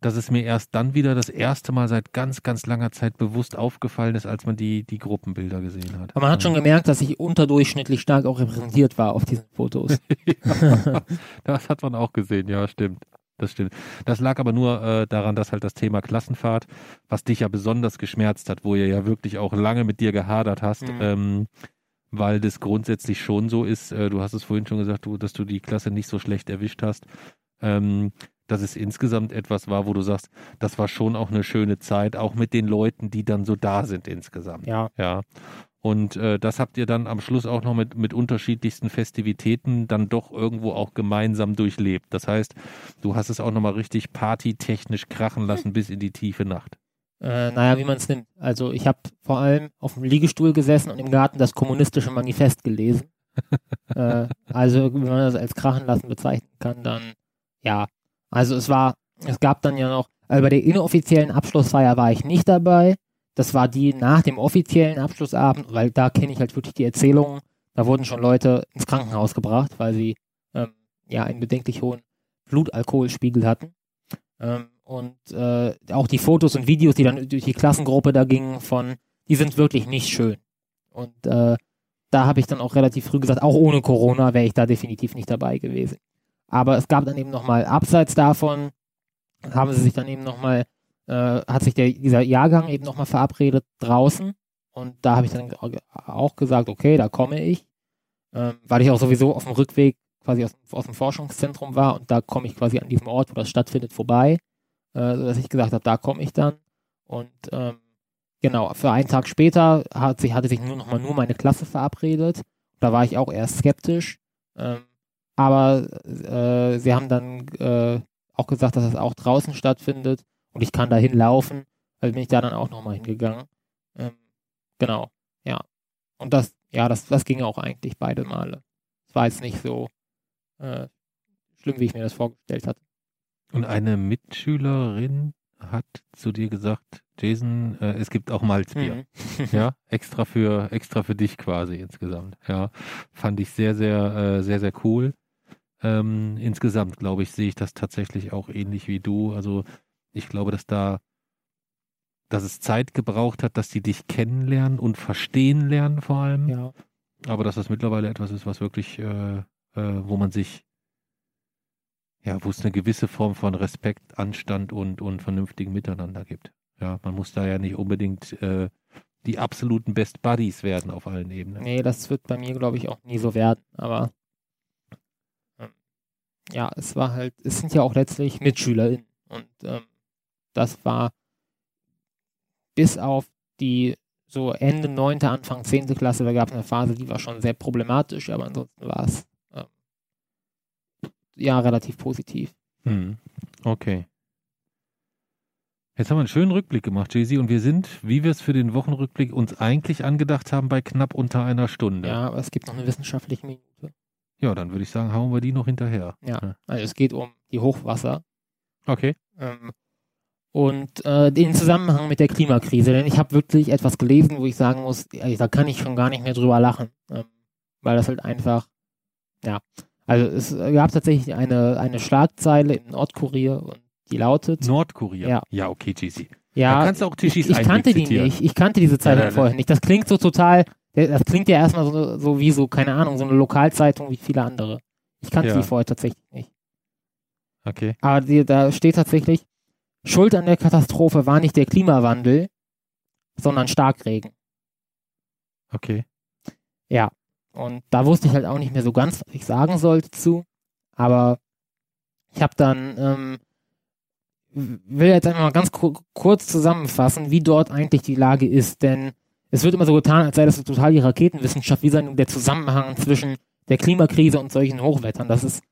dass es mir erst dann wieder das erste Mal seit ganz, ganz langer Zeit bewusst aufgefallen ist, als man die, die Gruppenbilder gesehen hat. Aber man hat schon gemerkt, dass ich unterdurchschnittlich stark auch repräsentiert war auf diesen Fotos. Ja, das hat man auch gesehen, ja, stimmt. Das stimmt. Das lag aber nur äh, daran, dass halt das Thema Klassenfahrt, was dich ja besonders geschmerzt hat, wo ihr ja wirklich auch lange mit dir gehadert hast, mhm. ähm, weil das grundsätzlich schon so ist, äh, du hast es vorhin schon gesagt, du, dass du die Klasse nicht so schlecht erwischt hast, ähm, dass es insgesamt etwas war, wo du sagst, das war schon auch eine schöne Zeit, auch mit den Leuten, die dann so da sind insgesamt. Ja. Ja. Und äh, das habt ihr dann am Schluss auch noch mit, mit unterschiedlichsten Festivitäten dann doch irgendwo auch gemeinsam durchlebt. Das heißt, du hast es auch nochmal richtig partytechnisch krachen lassen hm. bis in die tiefe Nacht. Äh, naja, wie man es nimmt. Also ich habe vor allem auf dem Liegestuhl gesessen und im Garten das Kommunistische Manifest gelesen. äh, also wenn man das als krachen lassen bezeichnen kann, dann ja. Also es war, es gab dann ja noch, also bei der inoffiziellen Abschlussfeier war ich nicht dabei. Das war die nach dem offiziellen Abschlussabend, weil da kenne ich halt wirklich die Erzählungen. Da wurden schon Leute ins Krankenhaus gebracht, weil sie ähm, ja einen bedenklich hohen Blutalkoholspiegel hatten. Ähm, und äh, auch die Fotos und Videos, die dann durch die Klassengruppe da gingen von, die sind wirklich nicht schön. Und äh, da habe ich dann auch relativ früh gesagt, auch ohne Corona wäre ich da definitiv nicht dabei gewesen. Aber es gab dann eben nochmal, abseits davon, haben sie sich dann eben nochmal, äh, hat sich der, dieser Jahrgang eben nochmal verabredet draußen. Und da habe ich dann auch gesagt, okay, da komme ich, ähm, weil ich auch sowieso auf dem Rückweg quasi aus, aus dem Forschungszentrum war und da komme ich quasi an diesem Ort, wo das stattfindet, vorbei, äh, sodass ich gesagt habe, da komme ich dann. Und ähm, genau, für einen Tag später hat sich, hatte sich nur nochmal nur meine Klasse verabredet. Da war ich auch eher skeptisch. Ähm, Aber äh, sie haben dann äh, auch gesagt, dass das auch draußen stattfindet und ich kann da hinlaufen. Also bin ich da dann auch nochmal hingegangen. Ähm, genau, ja. Und das, ja, das, das ging auch eigentlich beide Male. Es war jetzt nicht so äh, schlimm, wie ich mir das vorgestellt hatte. Und eine Mitschülerin hat zu dir gesagt, Jason, äh, es gibt auch Malzbier. Mhm. Ja, extra für, extra für dich quasi insgesamt. Ja, fand ich sehr, sehr, äh, sehr, sehr cool. Ähm, insgesamt, glaube ich, sehe ich das tatsächlich auch ähnlich wie du. Also ich glaube, dass da, dass es Zeit gebraucht hat, dass die dich kennenlernen und verstehen lernen vor allem. Ja. Aber dass das mittlerweile etwas ist, was wirklich, äh, äh, wo man sich, ja, wo es eine gewisse Form von Respekt, Anstand und, und vernünftigen Miteinander gibt. Ja, man muss da ja nicht unbedingt äh, die absoluten Best Buddies werden auf allen Ebenen. Nee, das wird bei mir, glaube ich, auch nie so werden, aber ja, es war halt, es sind ja auch letztlich MitschülerInnen und ähm, das war bis auf die so Ende neunte, Anfang zehnte Klasse, da gab es eine Phase, die war schon sehr problematisch, aber ansonsten war es ähm, ja relativ positiv. Hm. Okay. Jetzt haben wir einen schönen Rückblick gemacht, Jay-Z, und wir sind, wie wir es für den Wochenrückblick uns eigentlich angedacht haben, bei knapp unter einer Stunde. Ja, aber es gibt noch eine wissenschaftliche Minute. Ja, dann würde ich sagen, hauen wir die noch hinterher. Ja, also es geht um die Hochwasser. Okay. Ähm, und äh, den Zusammenhang mit der Klimakrise. Denn ich habe wirklich etwas gelesen, wo ich sagen muss, also da kann ich schon gar nicht mehr drüber lachen. Ähm, weil das halt einfach, ja. Also es gab tatsächlich eine, eine Schlagzeile im Nordkurier und die lautet... Nordkurier? Ja, ja, okay, G C. Ja, da kannst du auch Tischis ich, ich kannte die zitieren. Nicht. Ich kannte diese Zeitung ja, vorher nicht. Das klingt so total... Das klingt ja erstmal so, so wie so, keine Ahnung, so eine Lokalzeitung wie viele andere. Ich kannte ja. die vorher tatsächlich nicht. Okay. Aber die, da steht tatsächlich, Schuld an der Katastrophe war nicht der Klimawandel, sondern Starkregen. Okay. Ja. Und da wusste ich halt auch nicht mehr so ganz, was ich sagen sollte zu. Aber ich habe dann, ähm, will jetzt einfach mal ganz kurz zusammenfassen, wie dort eigentlich die Lage ist. Denn es wird immer so getan, als sei das total die Raketenwissenschaft, wie sei nun der Zusammenhang zwischen der Klimakrise und solchen Hochwettern. Das ist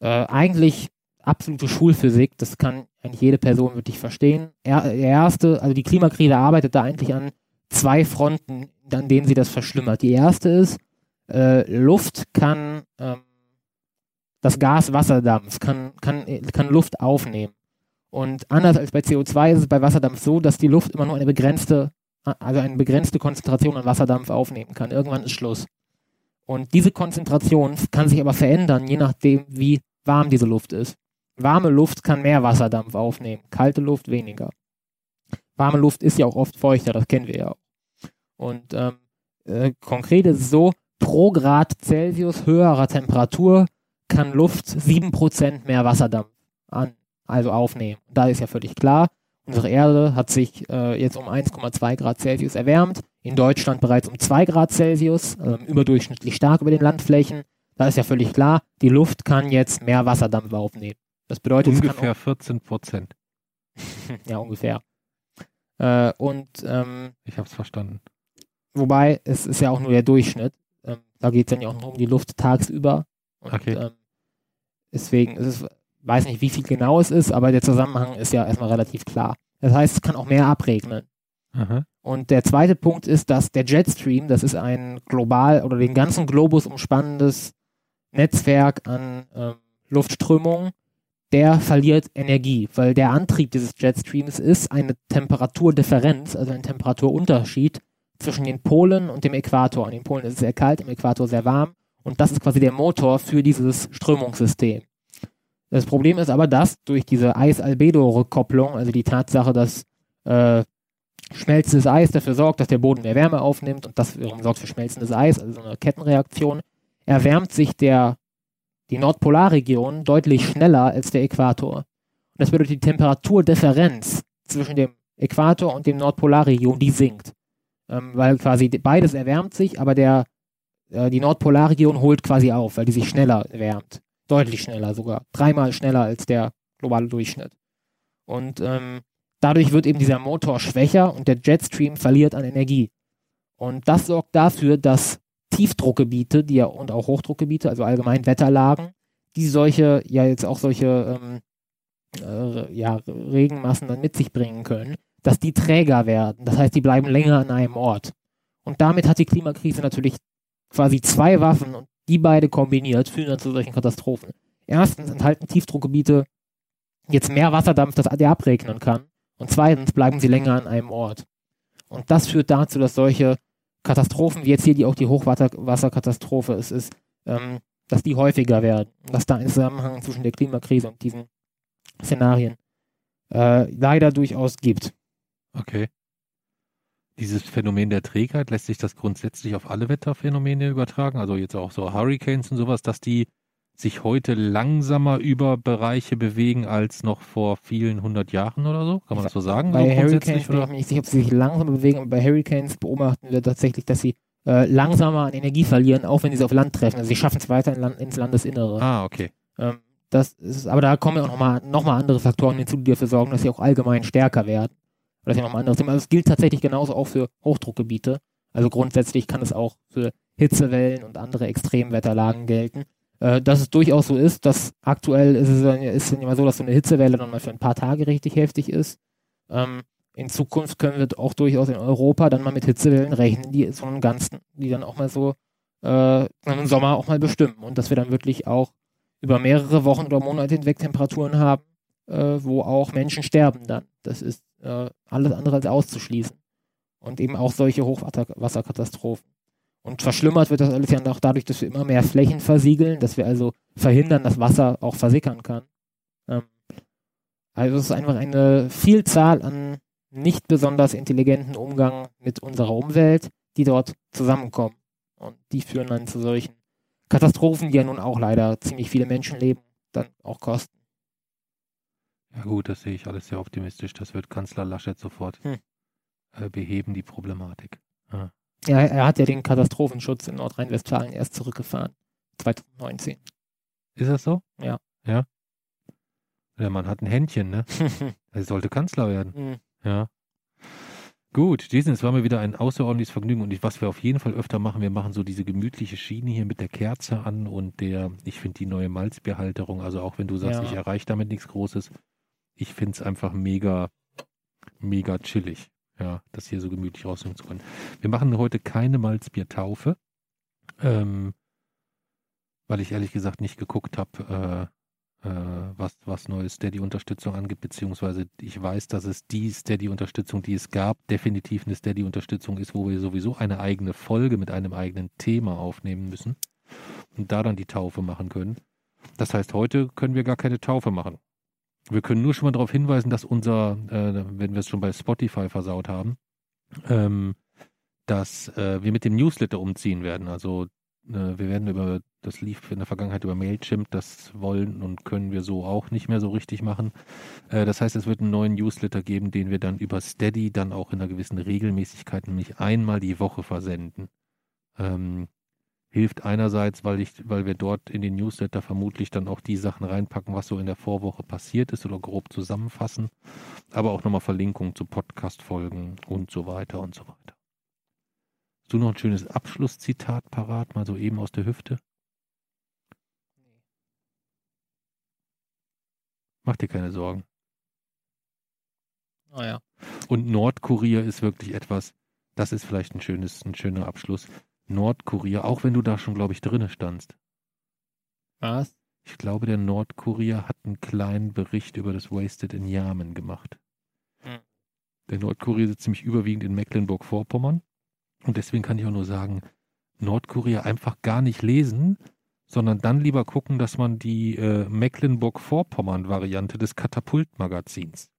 äh, eigentlich absolute Schulphysik, das kann eigentlich jede Person wirklich verstehen. Er, der erste, also die Klimakrise arbeitet da eigentlich an zwei Fronten, an denen sie das verschlimmert. Die erste ist, äh, Luft kann äh, das Gas Wasserdampf, kann, kann, kann Luft aufnehmen. Und anders als bei C O zwei ist es bei Wasserdampf so, dass die Luft immer nur eine begrenzte also eine begrenzte Konzentration an Wasserdampf aufnehmen kann. Irgendwann ist Schluss. Und diese Konzentration kann sich aber verändern, je nachdem, wie warm diese Luft ist. Warme Luft kann mehr Wasserdampf aufnehmen, kalte Luft weniger. Warme Luft ist ja auch oft feuchter, das kennen wir ja auch. Und ähm, äh, konkret ist es so, pro Grad Celsius höherer Temperatur kann Luft sieben Prozent mehr Wasserdampf an, also aufnehmen. Da ist ja völlig klar, unsere Erde hat sich äh, jetzt um eins Komma zwei Grad Celsius erwärmt, in Deutschland bereits um zwei Grad Celsius, äh, überdurchschnittlich stark über den Landflächen. Da ist ja völlig klar, die Luft kann jetzt mehr Wasserdampf aufnehmen. Das bedeutet ungefähr vierzehn Prozent. Ja, ungefähr. Äh, und ähm, ich habe es verstanden. Wobei, es ist ja auch nur der Durchschnitt. Ähm, da geht es dann ja auch nur um die Luft tagsüber. Und, okay. Ähm, deswegen ist es... weiß nicht, wie viel genau es ist, aber der Zusammenhang ist ja erstmal relativ klar. Das heißt, es kann auch mehr abregnen. Aha. Und der zweite Punkt ist, dass der Jetstream, das ist ein global oder den ganzen Globus umspannendes Netzwerk an ähm, Luftströmungen, der verliert Energie, weil der Antrieb dieses Jetstreams ist eine Temperaturdifferenz, also ein Temperaturunterschied zwischen den Polen und dem Äquator. An den Polen ist es sehr kalt, im Äquator sehr warm und das ist quasi der Motor für dieses Strömungssystem. Das Problem ist aber, dass durch diese Eis-Albedo-Rückkopplung, also die Tatsache, dass äh, schmelzendes Eis dafür sorgt, dass der Boden mehr Wärme aufnimmt und das wiederum sorgt für schmelzendes Eis, also so eine Kettenreaktion, erwärmt sich der, die Nordpolarregion deutlich schneller als der Äquator. Und das bedeutet, die Temperaturdifferenz zwischen dem Äquator und dem Nordpolarregion, die sinkt. Ähm, weil quasi beides erwärmt sich, aber der, äh, die Nordpolarregion holt quasi auf, weil die sich schneller erwärmt. Deutlich schneller sogar, dreimal schneller als der globale Durchschnitt. Und ähm, dadurch wird eben dieser Motor schwächer und der Jetstream verliert an Energie. Und das sorgt dafür, dass Tiefdruckgebiete die ja, und auch Hochdruckgebiete, also allgemein Wetterlagen, die solche, ja jetzt auch solche ähm, äh, ja, Regenmassen dann mit sich bringen können, dass die träger werden. Das heißt, die bleiben länger an einem Ort. Und damit hat die Klimakrise natürlich quasi zwei Waffen und die beide kombiniert führen dann zu solchen Katastrophen. Erstens enthalten Tiefdruckgebiete jetzt mehr Wasserdampf, das der abregnen kann. Und zweitens bleiben sie länger an einem Ort. Und das führt dazu, dass solche Katastrophen, wie jetzt hier die, auch die Hochwasserkatastrophe es ist, ähm, dass die häufiger werden. Dass da ein Zusammenhang zwischen der Klimakrise und diesen Szenarien äh, leider durchaus gibt. Okay. Dieses Phänomen der Trägheit, lässt sich das grundsätzlich auf alle Wetterphänomene übertragen? Also jetzt auch so Hurricanes und sowas, dass die sich heute langsamer über Bereiche bewegen als noch vor vielen hundert Jahren oder so? Kann man das so sagen? Bei so Hurricanes bin ich mir nicht sicher, ob sie sich langsamer bewegen, aber bei Hurricanes beobachten wir tatsächlich, dass sie äh, langsamer an Energie verlieren, auch wenn sie auf Land treffen. Also sie schaffen es weiter in Land, ins Landesinnere. Ah, okay. Ähm, das ist, aber da kommen ja auch nochmal noch mal andere Faktoren hinzu, die dafür sorgen, dass sie auch allgemein stärker werden. Oder das ist ja nochmal ein anderes Thema. Also es gilt tatsächlich genauso auch für Hochdruckgebiete. Also grundsätzlich kann es auch für Hitzewellen und andere Extremwetterlagen gelten. Dass es durchaus so ist, dass aktuell ist es, ist es immer so, dass so eine Hitzewelle dann mal für ein paar Tage richtig heftig ist. Ähm, in Zukunft können wir auch durchaus in Europa dann mal mit Hitzewellen rechnen, die so einen ganzen, die dann auch mal so äh, im Sommer auch mal bestimmen. Und dass wir dann wirklich auch über mehrere Wochen oder Monate hinweg Temperaturen haben, äh, wo auch Menschen sterben dann. Das ist äh, alles andere als auszuschließen. Und eben auch solche Hochwasserkatastrophen. Und verschlimmert wird das alles ja auch dadurch, dass wir immer mehr Flächen versiegeln, dass wir also verhindern, dass Wasser auch versickern kann. Ähm, also es ist einfach eine Vielzahl an nicht besonders intelligenten Umgang mit unserer Umwelt, die dort zusammenkommen. Und die führen dann zu solchen Katastrophen, die ja nun auch leider ziemlich viele Menschenleben dann auch kosten. Ja gut, das sehe ich alles sehr optimistisch. Das wird Kanzler Laschet sofort hm. äh, beheben, die Problematik. Ja. Ja, er hat ja den Katastrophenschutz in Nordrhein-Westfalen erst zurückgefahren, zwanzig neunzehn. Ist das so? Ja. Ja. Der Mann hat ein Händchen, ne? Er sollte Kanzler werden. Mhm. Ja. Gut, Jason, es war mir wieder ein außerordentliches Vergnügen. Und was wir auf jeden Fall öfter machen, wir machen so diese gemütliche Schiene hier mit der Kerze an und der, ich finde die neue Malzbierhalterung, also auch wenn du sagst, ja. Ich erreiche damit nichts Großes, ich finde es einfach mega, mega chillig. Ja, das hier so gemütlich rausnehmen zu können. Wir machen heute keine Malzbiertaufe, ähm, weil ich ehrlich gesagt nicht geguckt habe, äh, äh, was, was neue Steady-Unterstützung angeht, beziehungsweise ich weiß, dass es die Steady-Unterstützung, die es gab, definitiv eine Steady-Unterstützung ist, wo wir sowieso eine eigene Folge mit einem eigenen Thema aufnehmen müssen und da dann die Taufe machen können. Das heißt, heute können wir gar keine Taufe machen. Wir können nur schon mal darauf hinweisen, dass unser, äh, wenn wir es schon bei Spotify versaut haben, ähm, dass äh, wir mit dem Newsletter umziehen werden. Also äh, wir werden über, das lief in der Vergangenheit über Mailchimp, das wollen und können wir so auch nicht mehr so richtig machen. Äh, das heißt, es wird einen neuen Newsletter geben, den wir dann über Steady dann auch in einer gewissen Regelmäßigkeit, nämlich einmal die Woche versenden. Ähm, Hilft einerseits, weil, ich, weil wir dort in den Newsletter vermutlich dann auch die Sachen reinpacken, was so in der Vorwoche passiert ist oder grob zusammenfassen, aber auch nochmal Verlinkungen zu Podcast-Folgen und so weiter und so weiter. Hast du noch ein schönes Abschlusszitat parat, mal so eben aus der Hüfte? Mach dir keine Sorgen. Ah ja. Und Nordkurier ist wirklich etwas, das ist vielleicht ein, schönes, ein schöner Abschluss. Nordkurier, auch wenn du da schon, glaube ich, drinne standst. Was? Ich glaube, der Nordkurier hat einen kleinen Bericht über das Wasted in Yamen gemacht. Hm. Der Nordkurier sitzt nämlich überwiegend in Mecklenburg-Vorpommern und deswegen kann ich auch nur sagen, Nordkurier einfach gar nicht lesen, sondern dann lieber gucken, dass man die äh, Mecklenburg-Vorpommern-Variante des Katapult-Magazins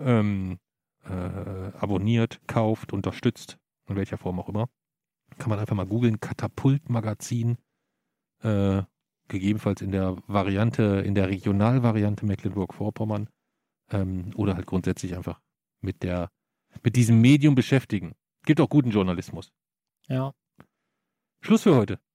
ähm, äh, abonniert, kauft, unterstützt, in welcher Form auch immer. Kann man einfach mal googeln, Katapult-Magazin, äh, gegebenenfalls in der Variante, in der Regionalvariante Mecklenburg-Vorpommern, ähm, oder halt grundsätzlich einfach mit der, mit diesem Medium beschäftigen. Gibt auch guten Journalismus. Ja. Schluss für heute.